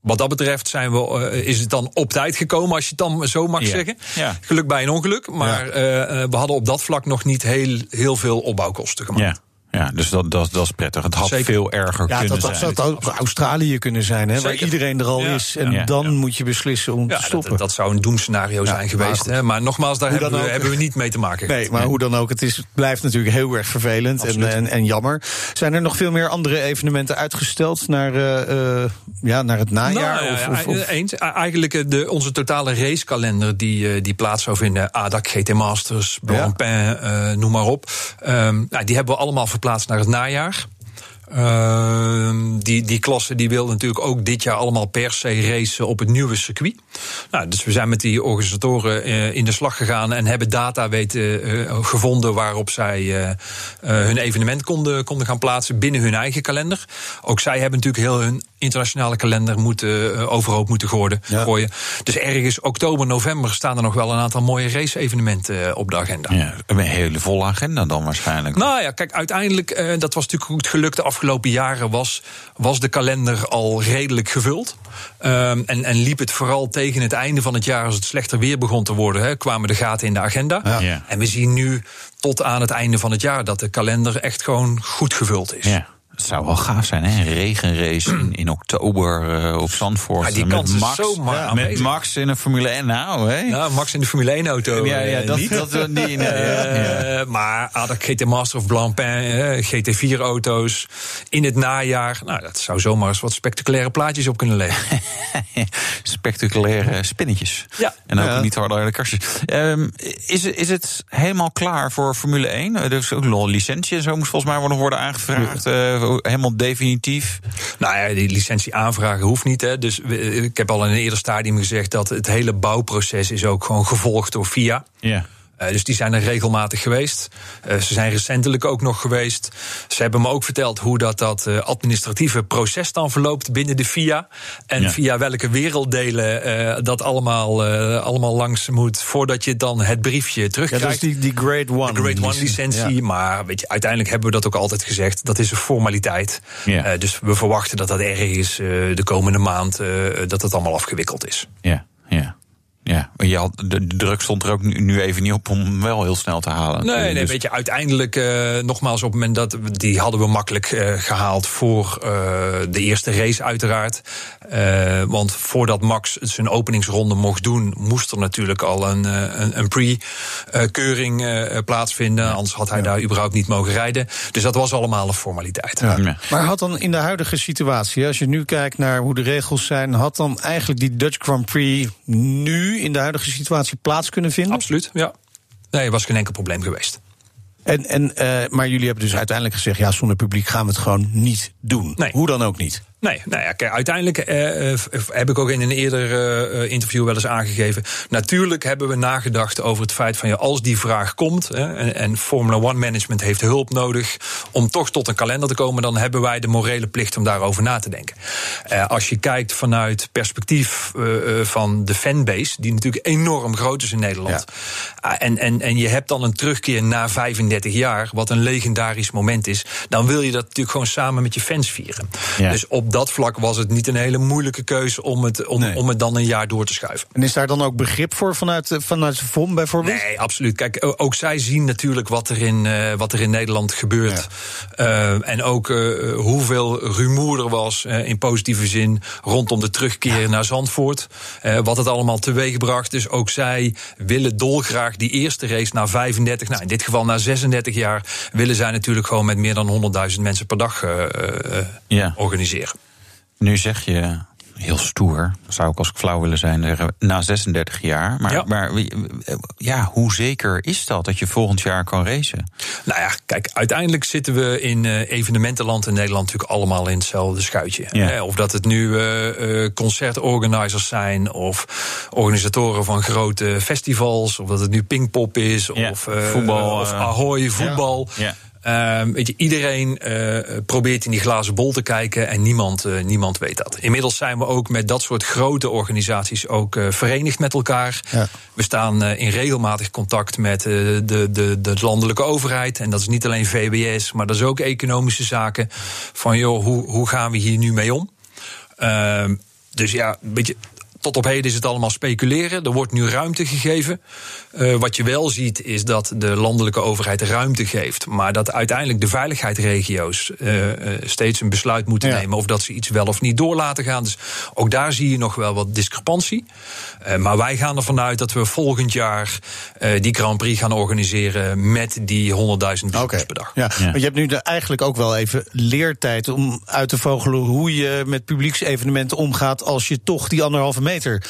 wat dat betreft zijn we, uh, is het dan op tijd gekomen, als je het dan zo mag yeah. zeggen. Ja. Geluk bij een ongeluk, maar ja. uh, we hadden op dat vlak nog niet heel, heel veel opbouwkosten gemaakt. Ja. Ja, dus dat, dat, dat is prettig. Het had Zeker. veel erger ja, kunnen dat, zijn. Ja, dat zou ook Australië kunnen zijn, hè, waar iedereen er al ja, is. En ja, dan ja. moet je beslissen om ja, te stoppen. Dat, dat zou een doemscenario ja, zijn geweest. Maar, hè, maar nogmaals, daar hebben we, hebben we niet mee te maken. Nee, maar nee. hoe dan ook, het is, blijft natuurlijk heel erg vervelend en, en, en jammer. Zijn er nog veel meer andere evenementen uitgesteld naar, uh, ja, naar het najaar? Nou, of, of, of? Eens, eigenlijk de, onze totale racekalender die, die plaats zou vinden. A D A C, G T Masters, Blancpain, ja. uh, noem maar op. Um, nou, die hebben we allemaal verplaatst naar het najaar. Uh, die, die klasse die wil natuurlijk ook dit jaar allemaal per se racen op het nieuwe circuit. Nou, dus we zijn met die organisatoren uh, in de slag gegaan en hebben data weten, uh, gevonden waarop zij uh, uh, hun evenement konden, konden gaan plaatsen binnen hun eigen kalender. Ook zij hebben natuurlijk heel hun internationale kalender moeten, uh, overhoop moeten gooien. Ja. gooien. Dus ergens oktober, november staan er nog wel een aantal mooie race-evenementen op de agenda. Ja, een hele volle agenda dan waarschijnlijk. Nou ja, kijk, uiteindelijk, uh, dat was natuurlijk goed gelukt de afgelopen jaren, was, was de kalender al redelijk gevuld. Um, en, en liep het vooral tegen het einde van het jaar, als het slechter weer begon te worden, hè, kwamen de gaten in de agenda. Ja. Ja. En we zien nu tot aan het einde van het jaar dat de kalender echt gewoon goed gevuld is. Ja. Het zou wel gaaf zijn, hè? Een regenrace in, in oktober uh, op Zandvoort. Ja, die kans met Max, is zomaar ja, met Max in een Formule één nou, hè? Ja, Max in de Formule één auto. Ja, ja, dat, niet. Dat, dat niet. Nee, uh, ja. Maar A D A C G T Masters of Blancpain, uh, G T vier auto's in het najaar. Nou, dat zou zomaar eens wat spectaculaire plaatjes op kunnen leggen. Spectaculaire spinnetjes. Ja. En ook ja. Niet harde kastjes. Um, is, is het helemaal klaar voor Formule één? Er is ook een licentie en zo moest volgens mij nog worden aangevraagd. Uh, Helemaal definitief? Nou ja, die licentie aanvragen hoeft niet. Hè. Dus ik heb al in een eerder stadium gezegd dat het hele bouwproces is ook gewoon gevolgd door F I A. Ja. Yeah. Uh, dus die zijn er regelmatig geweest. Uh, ze zijn recentelijk ook nog geweest. Ze hebben me ook verteld hoe dat, dat uh, administratieve proces dan verloopt binnen de F I A. En ja. via welke werelddelen uh, dat allemaal, uh, allemaal langs moet, voordat je dan het briefje terugkrijgt. Ja, dat is die, die Grade One. De Grade One licentie. Ja. Maar weet je, uiteindelijk hebben we dat ook altijd gezegd. Dat is een formaliteit. Ja. Uh, dus we verwachten dat dat erg is uh, de komende maand. Uh, dat het allemaal afgewikkeld is. Ja, ja. Ja, ja, de druk stond er ook nu even niet op om hem wel heel snel te halen. Nee, nee, weet je, uiteindelijk, uh, nogmaals, op het moment dat die hadden we makkelijk uh, gehaald voor uh, de eerste race, uiteraard. Uh, want voordat Max zijn openingsronde mocht doen, moest er natuurlijk al een, een, een pre-keuring uh, plaatsvinden. Ja. Anders had hij ja. daar überhaupt niet mogen rijden. Dus dat was allemaal een formaliteit. Ja. Ja. Maar had dan in de huidige situatie, als je nu kijkt naar hoe de regels zijn, had dan eigenlijk die Dutch Grand Prix nu in de huidige situatie plaats kunnen vinden? Absoluut, ja. Nee, er was geen enkel probleem geweest. En, en, uh, maar jullie hebben dus uiteindelijk gezegd, ja, zonder publiek gaan we het gewoon niet doen. Nee. Hoe dan ook niet. Nee, nou ja, kijk, uiteindelijk eh, heb ik ook in een eerder eh, interview wel eens aangegeven. Natuurlijk hebben we nagedacht over het feit van, ja, als die vraag komt, hè, en, en Formula één management heeft hulp nodig om toch tot een kalender te komen, dan hebben wij de morele plicht om daarover na te denken. Eh, als je kijkt vanuit perspectief eh, van de fanbase, die natuurlijk enorm groot is in Nederland, ja. en, en, en je hebt dan een terugkeer na vijfendertig jaar, wat een legendarisch moment is, dan wil je dat natuurlijk gewoon samen met je fans vieren. Ja. Dus op dat vlak was het niet een hele moeilijke keuze om het, om, nee. om het dan een jaar door te schuiven. En is daar dan ook begrip voor vanuit, vanuit de F O M bijvoorbeeld? Nee, absoluut. Kijk, ook zij zien natuurlijk wat er in, uh, wat er in Nederland gebeurt. Ja. Uh, en ook uh, hoeveel rumoer er was, uh, in positieve zin, rondom de terugkeer ja. naar Zandvoort. Uh, wat het allemaal teweegbracht. Dus ook zij willen dolgraag die eerste race na vijfendertig, nou in dit geval na zesendertig jaar... willen zij natuurlijk gewoon met meer dan honderdduizend mensen per dag uh, uh, ja. organiseren. Nu zeg je, heel stoer, zou ik als ik flauw willen zijn, na zesendertig jaar. Maar, ja. maar ja, hoe zeker is dat, dat je volgend jaar kan racen? Nou ja, kijk, uiteindelijk zitten we in evenementenland in Nederland natuurlijk allemaal in hetzelfde schuitje. Ja. Of dat het nu uh, concertorganisers zijn, of organisatoren van grote festivals, of dat het nu Pinkpop is, ja. of, uh, voetbal, of Ahoy voetbal. Ja. Ja. Uh, weet je, iedereen uh, probeert in die glazen bol te kijken en niemand, uh, niemand weet dat. Inmiddels zijn we ook met dat soort grote organisaties ook uh, verenigd met elkaar. Ja. We staan uh, in regelmatig contact met uh, de, de, de landelijke overheid. En dat is niet alleen V W S, maar dat is ook economische zaken. Van joh, hoe, hoe gaan we hier nu mee om? Uh, dus ja, weet je, tot op heden is het allemaal speculeren. Er wordt nu ruimte gegeven. Uh, wat je wel ziet is dat de landelijke overheid ruimte geeft. Maar dat uiteindelijk de veiligheidsregio's uh, uh, steeds een besluit moeten ja. nemen. Of dat ze iets wel of niet door laten gaan. Dus ook daar zie je nog wel wat discrepantie. Uh, maar wij gaan ervan uit dat we volgend jaar uh, die Grand Prix gaan organiseren met die honderdduizend bezoekers okay. per dag. Ja. Ja. Maar je hebt nu de, eigenlijk ook wel even leertijd om uit te vogelen hoe je met publieksevenementen omgaat als je toch die anderhalve meter meter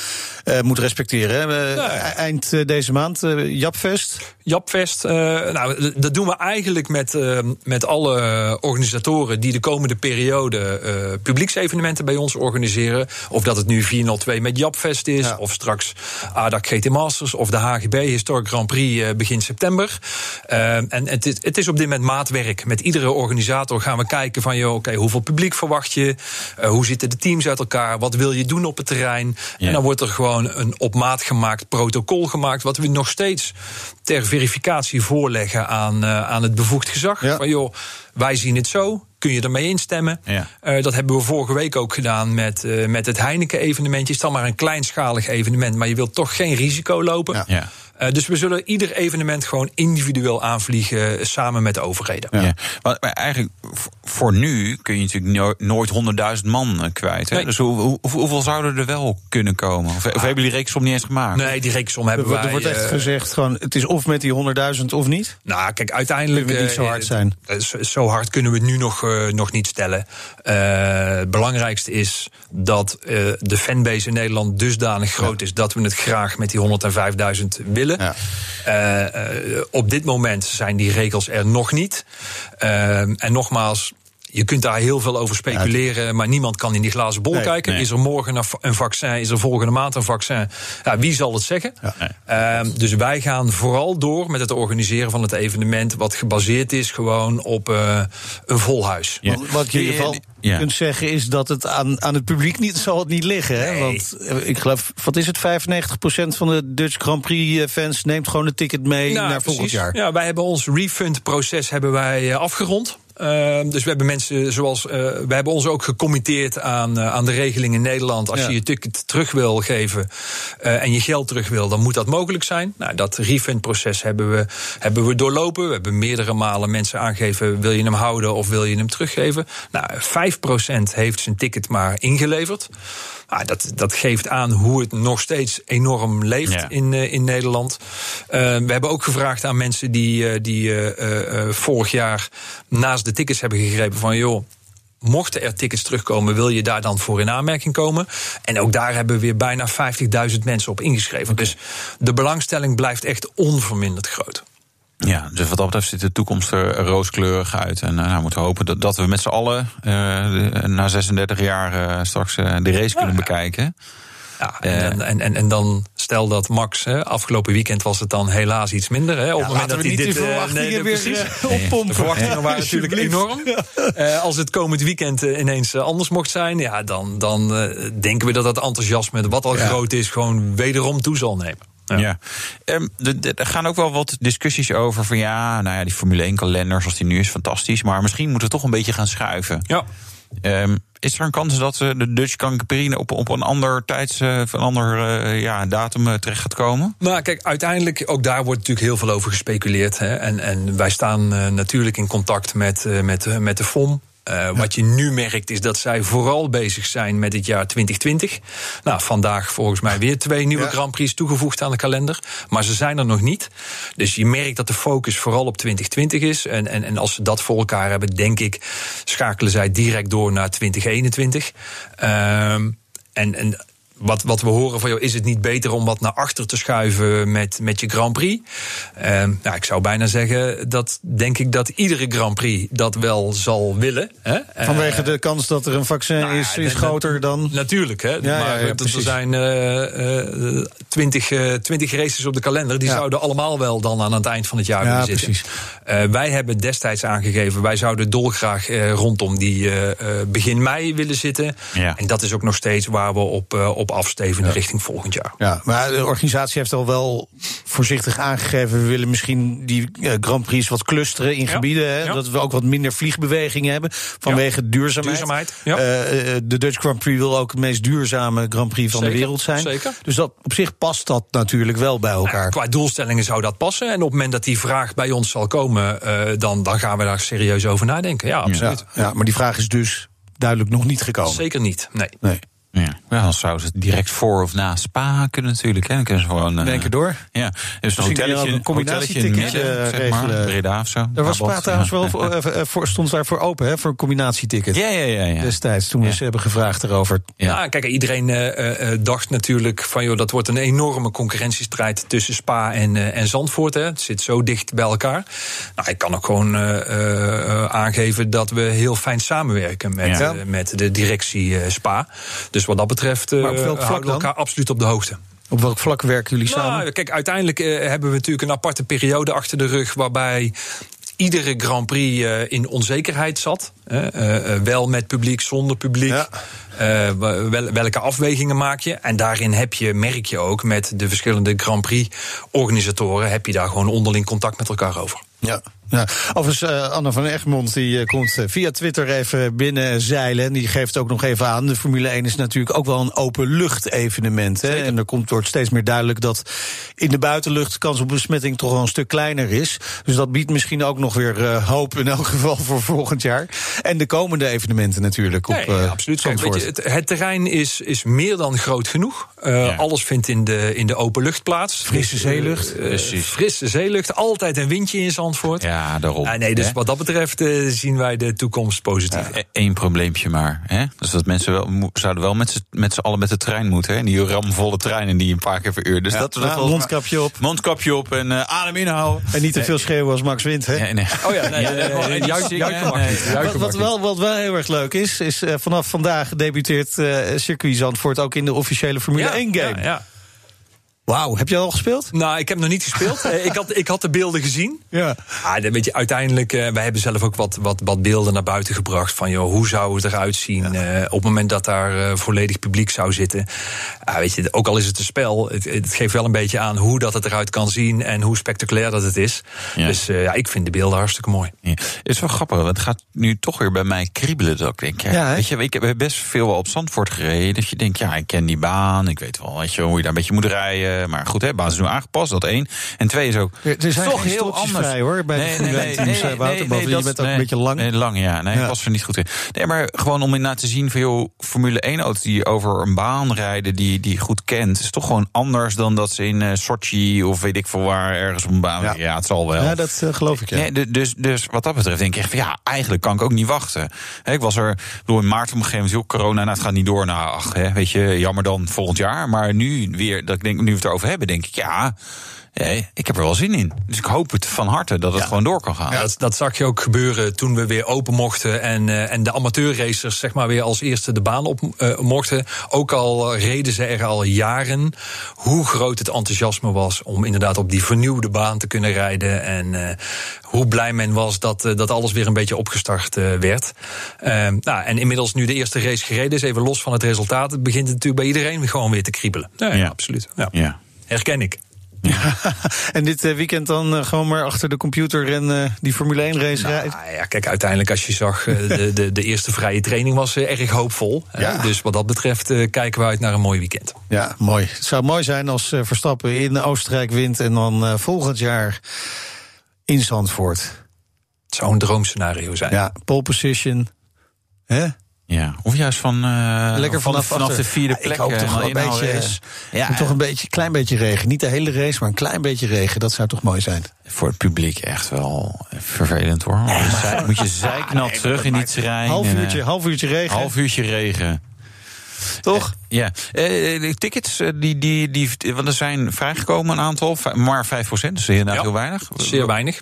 uh, moet respecteren. Uh, ja. Eind uh, deze maand, uh, Japfest. Japfest, uh, nou, dat doen we eigenlijk met, uh, met alle organisatoren die de komende periode uh, publieksevenementen bij ons organiseren. Of dat het nu vier nul twee met Japfest is, ja. Of straks A D A C G T Masters of de H G B Historic Grand Prix uh, begin september. Uh, en het is, het is op dit moment maatwerk. Met iedere organisator gaan we kijken van, joh, oké, okay, hoeveel publiek verwacht je? Uh, hoe zitten de teams uit elkaar? Wat wil je doen op het terrein? Ja. En dan wordt er gewoon een op maat gemaakt protocol gemaakt, wat we nog steeds ter verificatie voorleggen aan, uh, aan het bevoegd gezag. Ja. Van joh, wij zien het zo. Kun je ermee instemmen? Ja. Uh, dat hebben we vorige week ook gedaan met, uh, met het Heineken-evenementje. Het is dan maar een kleinschalig evenement, maar je wilt toch geen risico lopen. Ja. Ja. Uh, dus we zullen ieder evenement gewoon individueel aanvliegen samen met de overheden. Ja. Ja. Maar, maar eigenlijk voor nu kun je natuurlijk no- nooit honderdduizend man kwijt. Hè? Nee. Dus hoe, hoe, hoeveel zouden er wel kunnen komen? Of, ah. of hebben jullie die rekensom niet eens gemaakt? Nee, die rekensom hebben we. Er wij, wordt echt uh, gezegd, gewoon, het is of met die honderdduizend of niet? Nou, kijk, uiteindelijk kunnen we niet zo hard zijn. Uh, zo, zo hard kunnen we het nu nog, uh, nog niet stellen. Uh, het belangrijkste is dat uh, de fanbase in Nederland dusdanig groot ja. is dat we het graag met die honderdvijfduizend willen. Ja. Uh, uh, op dit moment zijn die regels er nog niet. Uh, en nogmaals, je kunt daar heel veel over speculeren, maar niemand kan in die glazen bol nee, kijken. Nee. Is er morgen een vaccin? Is er volgende maand een vaccin? Ja, wie zal het zeggen? Ja, nee. uh, dus wij gaan vooral door met het organiseren van het evenement, wat gebaseerd is gewoon op uh, een vol huis. Ja. Wat je in ieder geval ja. kunt zeggen is dat het aan, aan het publiek niet zal het niet liggen. Hè? Nee. Want ik geloof, wat is het, vijfennegentig procent van de Dutch Grand Prix fans neemt gewoon een ticket mee nou, naar volgend precies. jaar. Ja, wij hebben ons refundproces hebben wij afgerond. Uh, dus we hebben mensen zoals. Uh, we hebben ons ook gecommitteerd aan, uh, aan de regeling in Nederland. Als ja. je je ticket terug wil geven uh, en je geld terug wil, dan moet dat mogelijk zijn. Nou, dat refundproces hebben we, hebben we doorlopen. We hebben meerdere malen mensen aangegeven: wil je hem houden of wil je hem teruggeven? Nou, vijf procent heeft zijn ticket maar ingeleverd. Ah, dat, dat geeft aan hoe het nog steeds enorm leeft ja. in, uh, in Nederland. Uh, we hebben ook gevraagd aan mensen die, uh, die uh, uh, vorig jaar naast de tickets hebben gegrepen van joh, mochten er tickets terugkomen, wil je daar dan voor in aanmerking komen? En ook daar hebben we weer bijna vijftigduizend mensen op ingeschreven. Okay. Dus de belangstelling blijft echt onverminderd groot. Ja, dus wat dat betreft ziet de toekomst er rooskleurig uit. En nou, we moeten hopen dat, dat we met z'n allen uh, na zesendertig jaar uh, straks uh, de race kunnen ja. bekijken. Ja, en, en, en, en dan stel dat Max, hè, afgelopen weekend was het dan helaas iets minder. Hè, op ja, het moment dat hij dit verwachtingen nee, nee, weer nee, oppompen. De verwachtingen waren natuurlijk enorm. Uh, als het komend weekend uh, ineens anders mocht zijn, ja, dan, dan uh, denken we dat dat enthousiasme, wat al ja. groot is, gewoon wederom toe zal nemen. Ja, ja. Um, de, de, er gaan ook wel wat discussies over van ja, nou ja, die Formule één kalender zoals die nu is, fantastisch. Maar misschien moeten we toch een beetje gaan schuiven. Ja. Um, is er een kans dat de Dutch Grand Prix op, op een ander tijds, een ander uh, ja, datum terecht gaat komen? Nou, kijk, uiteindelijk, ook daar wordt natuurlijk heel veel over gespeculeerd. Hè. En, en wij staan uh, natuurlijk in contact met, uh, met, uh, met de F O M. Uh, ja. Wat je nu merkt is dat zij vooral bezig zijn met het jaar twintig twintig. Nou, vandaag volgens mij weer twee nieuwe ja. Grand Prix toegevoegd aan de kalender. Maar ze zijn er nog niet. Dus je merkt dat de focus vooral op twintig twintig is. En, en, en als ze dat voor elkaar hebben, denk ik, schakelen zij direct door naar twintig eenentwintig. Uh, en... en Wat, wat we horen van jou, is het niet beter om wat naar achter te schuiven met, met je Grand Prix? Uh, nou, ik zou bijna zeggen dat denk ik dat iedere Grand Prix dat wel zal willen. Hè? Vanwege uh, de kans dat er een vaccin nou, is, is groter dan. Natuurlijk, hè? Ja, maar ja, ja, dat er zijn twintig uh, uh, races op de kalender. Die ja. zouden allemaal wel dan aan het eind van het jaar ja, willen zitten. Uh, wij hebben destijds aangegeven, wij zouden dolgraag uh, rondom die uh, begin mei willen zitten. Ja. En dat is ook nog steeds waar we op, uh, op afsteven ja. richting volgend jaar. Ja, maar de organisatie heeft al wel voorzichtig aangegeven, we willen misschien die uh, Grand Prix wat clusteren in ja. gebieden. Hè, ja. Dat we ook wat minder vliegbewegingen hebben vanwege ja. duurzaamheid. duurzaamheid ja. uh, de Dutch Grand Prix wil ook het meest duurzame Grand Prix van zeker, de wereld zijn. Zeker. Dus dat, op zich past dat natuurlijk wel bij elkaar. Nou, qua doelstellingen zou dat passen. En op het moment dat die vraag bij ons zal komen, uh, dan, dan gaan we daar serieus over nadenken. Ja, absoluut. Ja, ja, maar die vraag is dus duidelijk nog niet gekomen. Zeker niet, nee. nee. Ja, nou, dan zouden ze direct voor of na Spa kunnen natuurlijk. Hè. Dan kunnen ze gewoon... Uh, Denk door. Ja, dus een hotelletje, een combinatieticketje zeg maar, regelen. Breda of zo. Er was Abad, Spa trouwens ja. wel voor, stond daarvoor open, hè, voor een combinatieticket. Ja, ja, ja, ja. Destijds, toen ja. we ze hebben gevraagd erover. Ja, nou, kijk, iedereen uh, uh, dacht natuurlijk van, joh, dat wordt een enorme concurrentiestrijd tussen Spa en, uh, en Zandvoort. Hè. Het zit zo dicht bij elkaar. Nou, ik kan ook gewoon uh, uh, aangeven dat we heel fijn samenwerken met, ja. uh, met de directie uh, Spa. Dus Dus wat dat betreft uh, houden we dan? elkaar absoluut op de hoogte. Op welk vlak werken jullie nou, samen? Kijk, uiteindelijk uh, hebben we natuurlijk een aparte periode achter de rug waarbij iedere Grand Prix uh, in onzekerheid zat. Uh, uh, wel met publiek, zonder publiek. Ja. Uh, wel, welke afwegingen maak je? En daarin heb je, merk je ook, met de verschillende Grand Prix-organisatoren heb je daar gewoon onderling contact met elkaar over. Ja, ja. Overigens, uh, Anne van Egmond die uh, komt via Twitter even binnen zeilen. En die geeft ook nog even aan. De Formule één is natuurlijk ook wel een openlucht-evenement. Hè? En er komt wordt steeds meer duidelijk dat in de buitenlucht de kans op besmetting toch wel een stuk kleiner is. Dus dat biedt misschien ook nog weer uh, hoop in elk geval voor volgend jaar. En de komende evenementen natuurlijk. Op, nee, ja, absoluut. Kijk, weet je, het, het terrein is, is meer dan groot genoeg. Uh, ja. Alles vindt in de, in de openlucht plaats. Frisse zeelucht. Uh, uh, frisse zeelucht. Altijd een windje in Zandvoort. Ja, daarom. Ah, nee, dus hè? Wat dat betreft uh, zien wij de toekomst positief. Ja, Eén probleempje maar. Hè? Dus dat mensen wel, mo- zouden wel met z'n, met z'n allen met de trein moeten. Hè? Die ramvolle trein en die een paar keer per uur. Dus ja, dat, nou, dat mondkapje maar, op. Mondkapje op en uh, adem inhouden. En niet te veel schreeuwen als Max Wint. Hè? Nee, nee. Oh ja, nee, ja, nee, nee, nee, juist, juist mag niet. Wat, wat, wel, wat wel heel erg leuk is, is uh, vanaf vandaag debuteert uh, Circuit Zandvoort ook in de officiële Formule ja, één game. Ja, ja. Wauw, heb je al gespeeld? Nou, ik heb nog niet gespeeld. ik, had, ik had de beelden gezien. Ja. Ah, weet je, uiteindelijk, uh, wij hebben zelf ook wat, wat, wat beelden naar buiten gebracht. Van, joh, hoe zou het eruit zien ja. uh, op het moment dat daar uh, volledig publiek zou zitten. Uh, weet je, ook al is het een spel, het, het geeft wel een beetje aan hoe dat het eruit kan zien en hoe spectaculair dat het is. Ja. Dus uh, ja, ik vind de beelden hartstikke mooi. Ja. Is wel grappig, want het gaat nu toch weer bij mij kriebelen. Dat ik denk, ja, ja, weet je, ik heb best veel wel op Zandvoort gereden. Dat je denkt, ja, ik ken die baan, ik weet wel weet je, hoe je daar een beetje moet rijden. Maar goed, hè, basis nu aangepast, dat één. En twee is ook ja, er zijn toch heel anders. Vrij, hoor, bij nee, de nee, nee, teams, nee, Wouter, nee, nee, je dat, bent ook nee, een beetje lang. Nee, lang, ja. Nee, ja. Past er niet goed in. Nee, maar gewoon om na te zien van, joh, Formule één-auto's die over een baan rijden, die die goed kent, is toch gewoon anders dan dat ze in uh, Sochi of weet ik veel waar ergens op een baan. Ja, ja het zal wel. Ja, dat uh, geloof ik, ja. Nee, dus, dus wat dat betreft denk ik echt van, ja, eigenlijk kan ik ook niet wachten. He, ik was er, bedoel, in maart op een gegeven moment, joh, corona, nou, het gaat niet door. Nou, ach, hè, weet je, jammer dan volgend jaar. Maar nu weer, dat ik denk, nu over hebben, denk ik, ja, nee, ik heb er wel zin in. Dus ik hoop het van harte dat het ja. gewoon door kan gaan. Ja, dat, dat zag je ook gebeuren toen we weer open mochten en, uh, en de amateurracers zeg maar weer als eerste de baan op uh, mochten. Ook al reden ze er al jaren, hoe groot het enthousiasme was om inderdaad op die vernieuwde baan te kunnen rijden en uh, hoe blij men was dat, uh, dat alles weer een beetje opgestart uh, werd. Uh, nou, en inmiddels nu de eerste race gereden is, even los van het resultaat, het begint natuurlijk bij iedereen gewoon weer te kriebelen. Ja, ja. absoluut. Ja. Ja. Herken ik. Ja. En dit weekend dan gewoon maar achter de computer en uh, die Formule één race nou, rijdt? Ja, kijk, uiteindelijk als je zag, de, de, de eerste vrije training was erg hoopvol. Ja. Dus wat dat betreft uh, kijken we uit naar een mooi weekend. Ja, mooi. Het zou mooi zijn als Verstappen in Oostenrijk wint en dan uh, volgend jaar in Zandvoort. Het zou een droomscenario zijn. Ja, pole position. Hè? Ja, of juist van, uh, Lekker vanaf, vanaf, vanaf de vierde plek. Ja, ik hoop toch wel een beetje, is, ja, ja. toch een beetje, klein beetje regen. Niet de hele race, maar een klein beetje regen. Dat zou toch mooi zijn. Voor het publiek echt wel vervelend, hoor. Nee, maar, moet je zijknat ah, nee, terug in die terrein. Half uurtje, half uurtje regen. Half uurtje regen. Toch? Ja. Eh, eh, tickets, die, die, die, want er zijn vrijgekomen een aantal, maar vijf procent, dus inderdaad ja, heel weinig. Zeer weinig.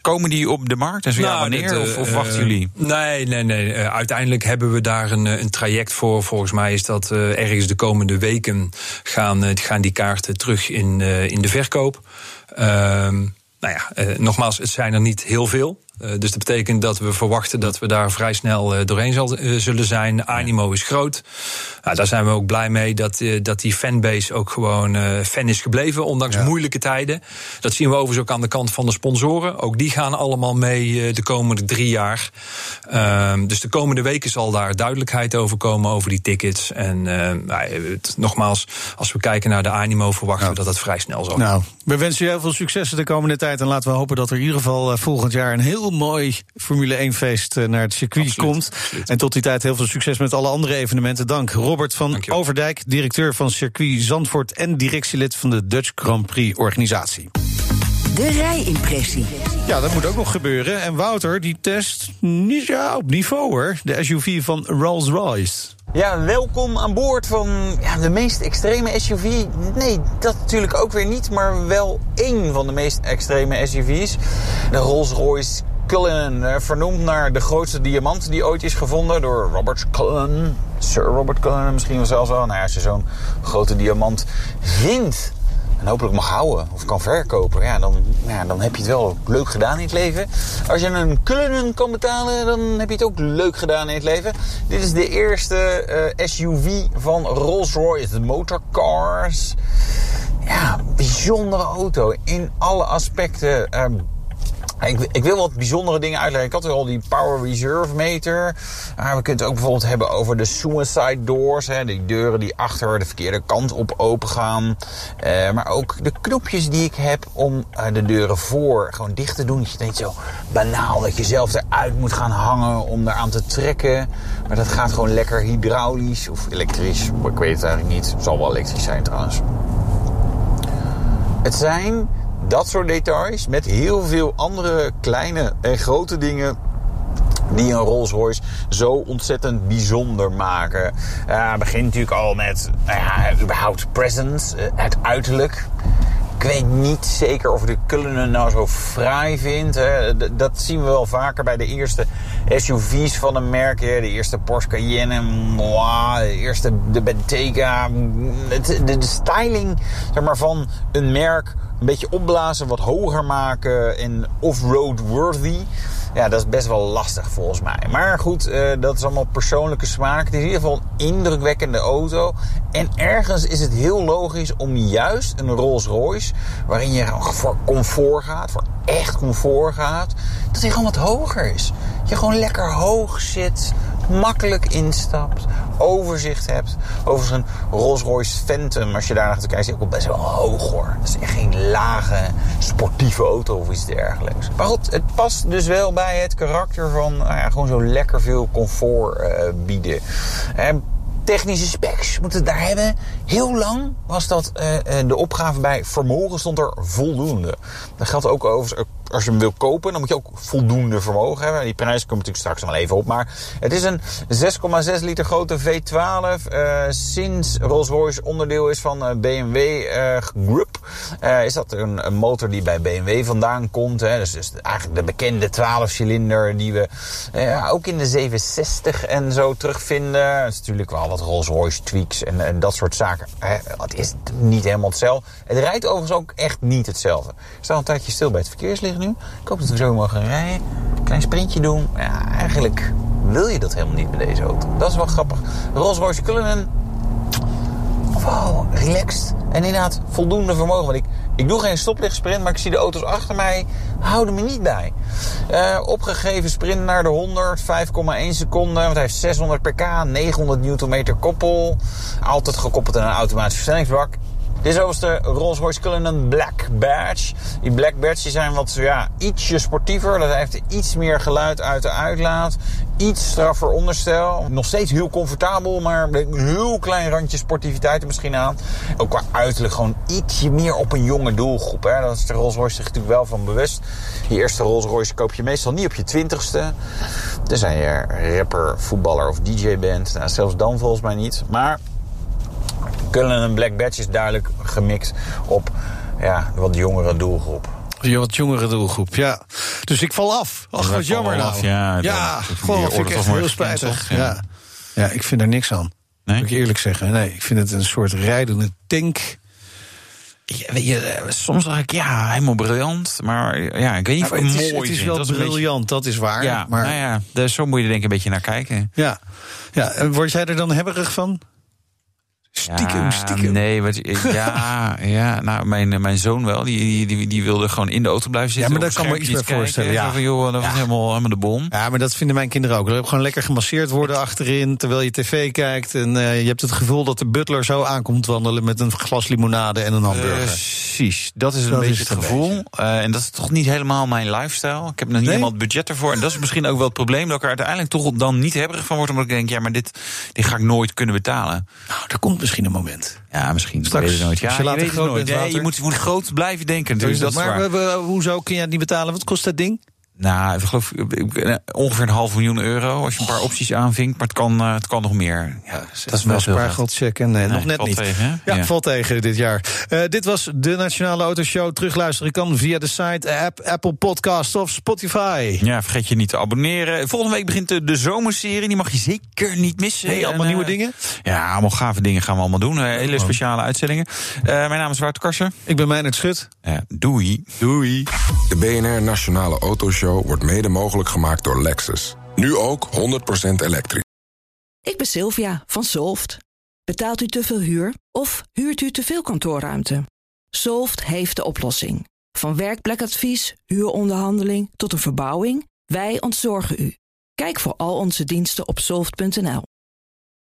Komen die op de markt en zo, nou, ja, wanneer? Dit, of, of uh, wachten jullie? Nee, nee, nee. Uiteindelijk hebben we daar een, een traject voor. Volgens mij is dat uh, ergens de komende weken gaan, gaan die kaarten terug in, uh, in de verkoop. Uh, nou ja, uh, nogmaals, het zijn er niet heel veel. Uh, dus dat betekent dat we verwachten dat we daar vrij snel uh, doorheen zal, uh, zullen zijn. Animo is groot. Nou, daar zijn we ook blij mee dat, uh, dat die fanbase ook gewoon uh, fan is gebleven. Ondanks ja. moeilijke tijden. Dat zien we overigens ook aan de kant van de sponsoren. Ook die gaan allemaal mee uh, de komende drie jaar. Uh, dus de komende weken zal daar duidelijkheid over komen. Over die tickets. En uh, uh, het, nogmaals, als we kijken naar de animo verwachten ja. we dat dat vrij snel zal zijn. Nou, we wensen je heel veel succes de komende tijd. En laten we hopen dat er in ieder geval uh, volgend jaar een heel heel mooi Formule één-feest naar het circuit absoluut, komt. Absoluut. En tot die tijd heel veel succes met alle andere evenementen. Dank Robert van Dankjewel. Overdijk, directeur van Circuit Zandvoort en directielid van de Dutch Grand Prix organisatie. De rijimpressie. Ja, dat moet ook nog gebeuren. En Wouter, die test niet ja, op niveau hoor. De S U V van Rolls-Royce. Ja, welkom aan boord van ja, de meest extreme S U V. Nee, dat natuurlijk ook weer niet, maar wel één van de meest extreme S U V's. De Rolls-Royce Cullinan, vernoemd naar de grootste diamant die ooit is gevonden door Robert Cullinan. Sir Robert Cullinan misschien wel zelfs al. Nou ja, als je zo'n grote diamant vindt en hopelijk mag houden of kan verkopen, ja dan, ja, dan heb je het wel leuk gedaan in het leven. Als je een Cullinan kan betalen, dan heb je het ook leuk gedaan in het leven. Dit is de eerste uh, S U V van Rolls-Royce, de motorcars. Ja, bijzondere auto in alle aspecten. Uh, Ik, ik wil wat bijzondere dingen uitleggen. Ik had al die Power Reserve meter. Maar we kunnen het ook bijvoorbeeld hebben over de Suicide Doors. Hè, die deuren die achter de verkeerde kant op open gaan. Uh, maar ook de knopjes die ik heb om uh, de deuren voor gewoon dicht te doen. Dat is niet zo banaal dat je zelf eruit moet gaan hangen om eraan te trekken. Maar dat gaat gewoon lekker hydraulisch of elektrisch. Ik weet het eigenlijk niet. Het zal wel elektrisch zijn trouwens. Het zijn dat soort details met heel veel andere kleine en grote dingen die een Rolls-Royce zo ontzettend bijzonder maken. Uh, het begint natuurlijk al met nou ja, überhaupt presence, uh, het uiterlijk. Ik weet niet zeker of de Cullinan nou zo fraai vindt. Dat zien we wel vaker bij de eerste S U V's van een merk. De eerste Porsche Cayenne, de eerste de Bentayga. De styling zeg maar, van een merk een beetje opblazen, wat hoger maken en off-road worthy. Ja, dat is best wel lastig volgens mij. Maar goed, uh, dat is allemaal persoonlijke smaak. Het is in ieder geval een indrukwekkende auto. En ergens is het heel logisch om juist een Rolls-Royce, waarin je voor comfort gaat, voor echt comfort gaat, dat hij gewoon wat hoger is. Je gewoon lekker hoog zit, makkelijk instapt, overzicht hebt. Overigens een Rolls-Royce Phantom, als je daar naar gaat kijken, is ook best wel hoog hoor. Dat is echt geen lage sportieve auto of iets dergelijks. Maar goed, het past dus wel bij het karakter van nou ja, gewoon zo lekker veel comfort uh, bieden. En technische specs moeten het daar hebben. Heel lang was dat uh, de opgave bij vermogen stond er voldoende. Dat geldt ook over als je hem wil kopen, dan moet je ook voldoende vermogen hebben. Die prijs komt natuurlijk straks wel even op. Maar het is een zes komma zes liter grote V twaalf. Uh, sinds Rolls-Royce onderdeel is van B M W uh, Group, uh, is dat een, een motor die bij B M W vandaan komt. Hè. Dus, dus eigenlijk de bekende twaalf-cilinder die we uh, ook in de zeven zestig en zo terugvinden. Dat is natuurlijk wel wat Rolls-Royce tweaks en, en dat soort zaken. Hè. Het is niet helemaal hetzelfde. Het rijdt overigens ook echt niet hetzelfde. Ik sta een tijdje stil bij het verkeerslicht. Nu. Ik hoop dat we zo mogen rijden. Klein sprintje doen. Ja, eigenlijk wil je dat helemaal niet bij deze auto. Dat is wel grappig. Rolls-Royce Cullinan. Wow, relaxed. En inderdaad voldoende vermogen. Want ik, ik doe geen stoplicht-sprint, maar ik zie de auto's achter mij. Houden me niet bij. Uh, opgegeven sprint naar de honderd. vijf komma één seconden. Want hij heeft zeshonderd pk. negenhonderd newtonmeter koppel. Altijd gekoppeld aan een automatisch versnellingsbak. Dit is overigens de Rolls-Royce Cullinan Black Badge. Die Black Badges zijn wat ja, ietsje sportiever. Dat heeft iets meer geluid uit de uitlaat. Iets straffer onderstel. Nog steeds heel comfortabel, maar een heel klein randje sportiviteit er misschien aan. Ook qua uiterlijk gewoon ietsje meer op een jonge doelgroep. Hè. Dat is de Rolls-Royce zich natuurlijk wel van bewust. Die eerste Rolls-Royce koop je meestal niet op je twintigste. Tenzij je rapper, voetballer of D J bent. Nou, zelfs dan volgens mij niet. Maar Cullinan en Black Badge is duidelijk gemixt op ja, wat jongere doelgroep. Ja, wat jongere doelgroep, ja. Dus ik val af. Ach, wat jammer nou. Af, ja, ja gewoon, dat vind ik echt heel spijtig. Ja. Ja. ja, ik vind er niks aan. Nee? Moet ik eerlijk zeggen. Nee, ik vind het een soort rijdende tank. Ja, weet je, soms dacht ik, ja, helemaal briljant. Maar ja, ik weet niet of ja, het, het is, mooi Het is wel dat is briljant, beetje, dat is waar. Ja, maar nou ja, dus zo moet je er denk ik een beetje naar kijken. Ja, ja. En word jij er dan hebberig van? Stiekem, ja, stiekem. Nee, wat, ja, ja, nou, mijn, mijn zoon wel. Die, die, die wilde gewoon in de auto blijven zitten. Ja, maar daar kan me iets bij kijken, voorstellen. Ja. Van, joh, dat ja. was helemaal, helemaal de bom. Ja, maar dat vinden mijn kinderen ook. Gewoon lekker gemasseerd worden achterin, terwijl je tv kijkt. En uh, je hebt het gevoel dat de butler zo aankomt wandelen met een glas limonade en een hamburger. Precies, dat is een dat beetje is het, het gevoel. Beetje. Uh, en dat is toch niet helemaal mijn lifestyle. Ik heb nog niet nee. helemaal het budget ervoor. En dat is misschien ook wel het probleem, dat ik er uiteindelijk toch dan niet hebberig van word. Omdat ik denk, ja, maar dit, dit ga ik nooit kunnen betalen. Nou, er komt misschien een moment. Ja, misschien. Straks, je nooit. Ja, je, je, weet het nooit. Nee, je moet, moet groot blijven denken. Dus dat maar we, we, hoezo kun je het niet betalen? Wat kost dat ding? Nou, ik geloof ongeveer een half miljoen euro als je een paar opties aanvinkt. Maar het kan, het kan nog meer. Ja, dat is wel spaargeldchecken. Nee, nee, nog net niet. Tegen, ja, ja, valt tegen dit jaar. Uh, dit was de Nationale Autoshow. Terugluisteren kan via de site, app, Apple Podcast of Spotify. Ja, vergeet je niet te abonneren. Volgende week begint de, de zomerserie. Die mag je zeker niet missen. Hey, allemaal en, nieuwe uh, dingen? Ja, allemaal gave dingen gaan we allemaal doen. Uh, hele speciale oh. uitzendingen. Uh, mijn naam is Wouter Karsen. Ik ben Meindert Schut. Uh, doei. Doei. De B N R Nationale Autoshow wordt mede mogelijk gemaakt door Lexus. Nu ook honderd procent elektrisch. Ik ben Sylvia van Zolft. Betaalt u te veel huur of huurt u te veel kantoorruimte? Zolft heeft de oplossing. Van werkplekadvies, huuronderhandeling tot een verbouwing, wij ontzorgen u. Kijk voor al onze diensten op zolft punt n l.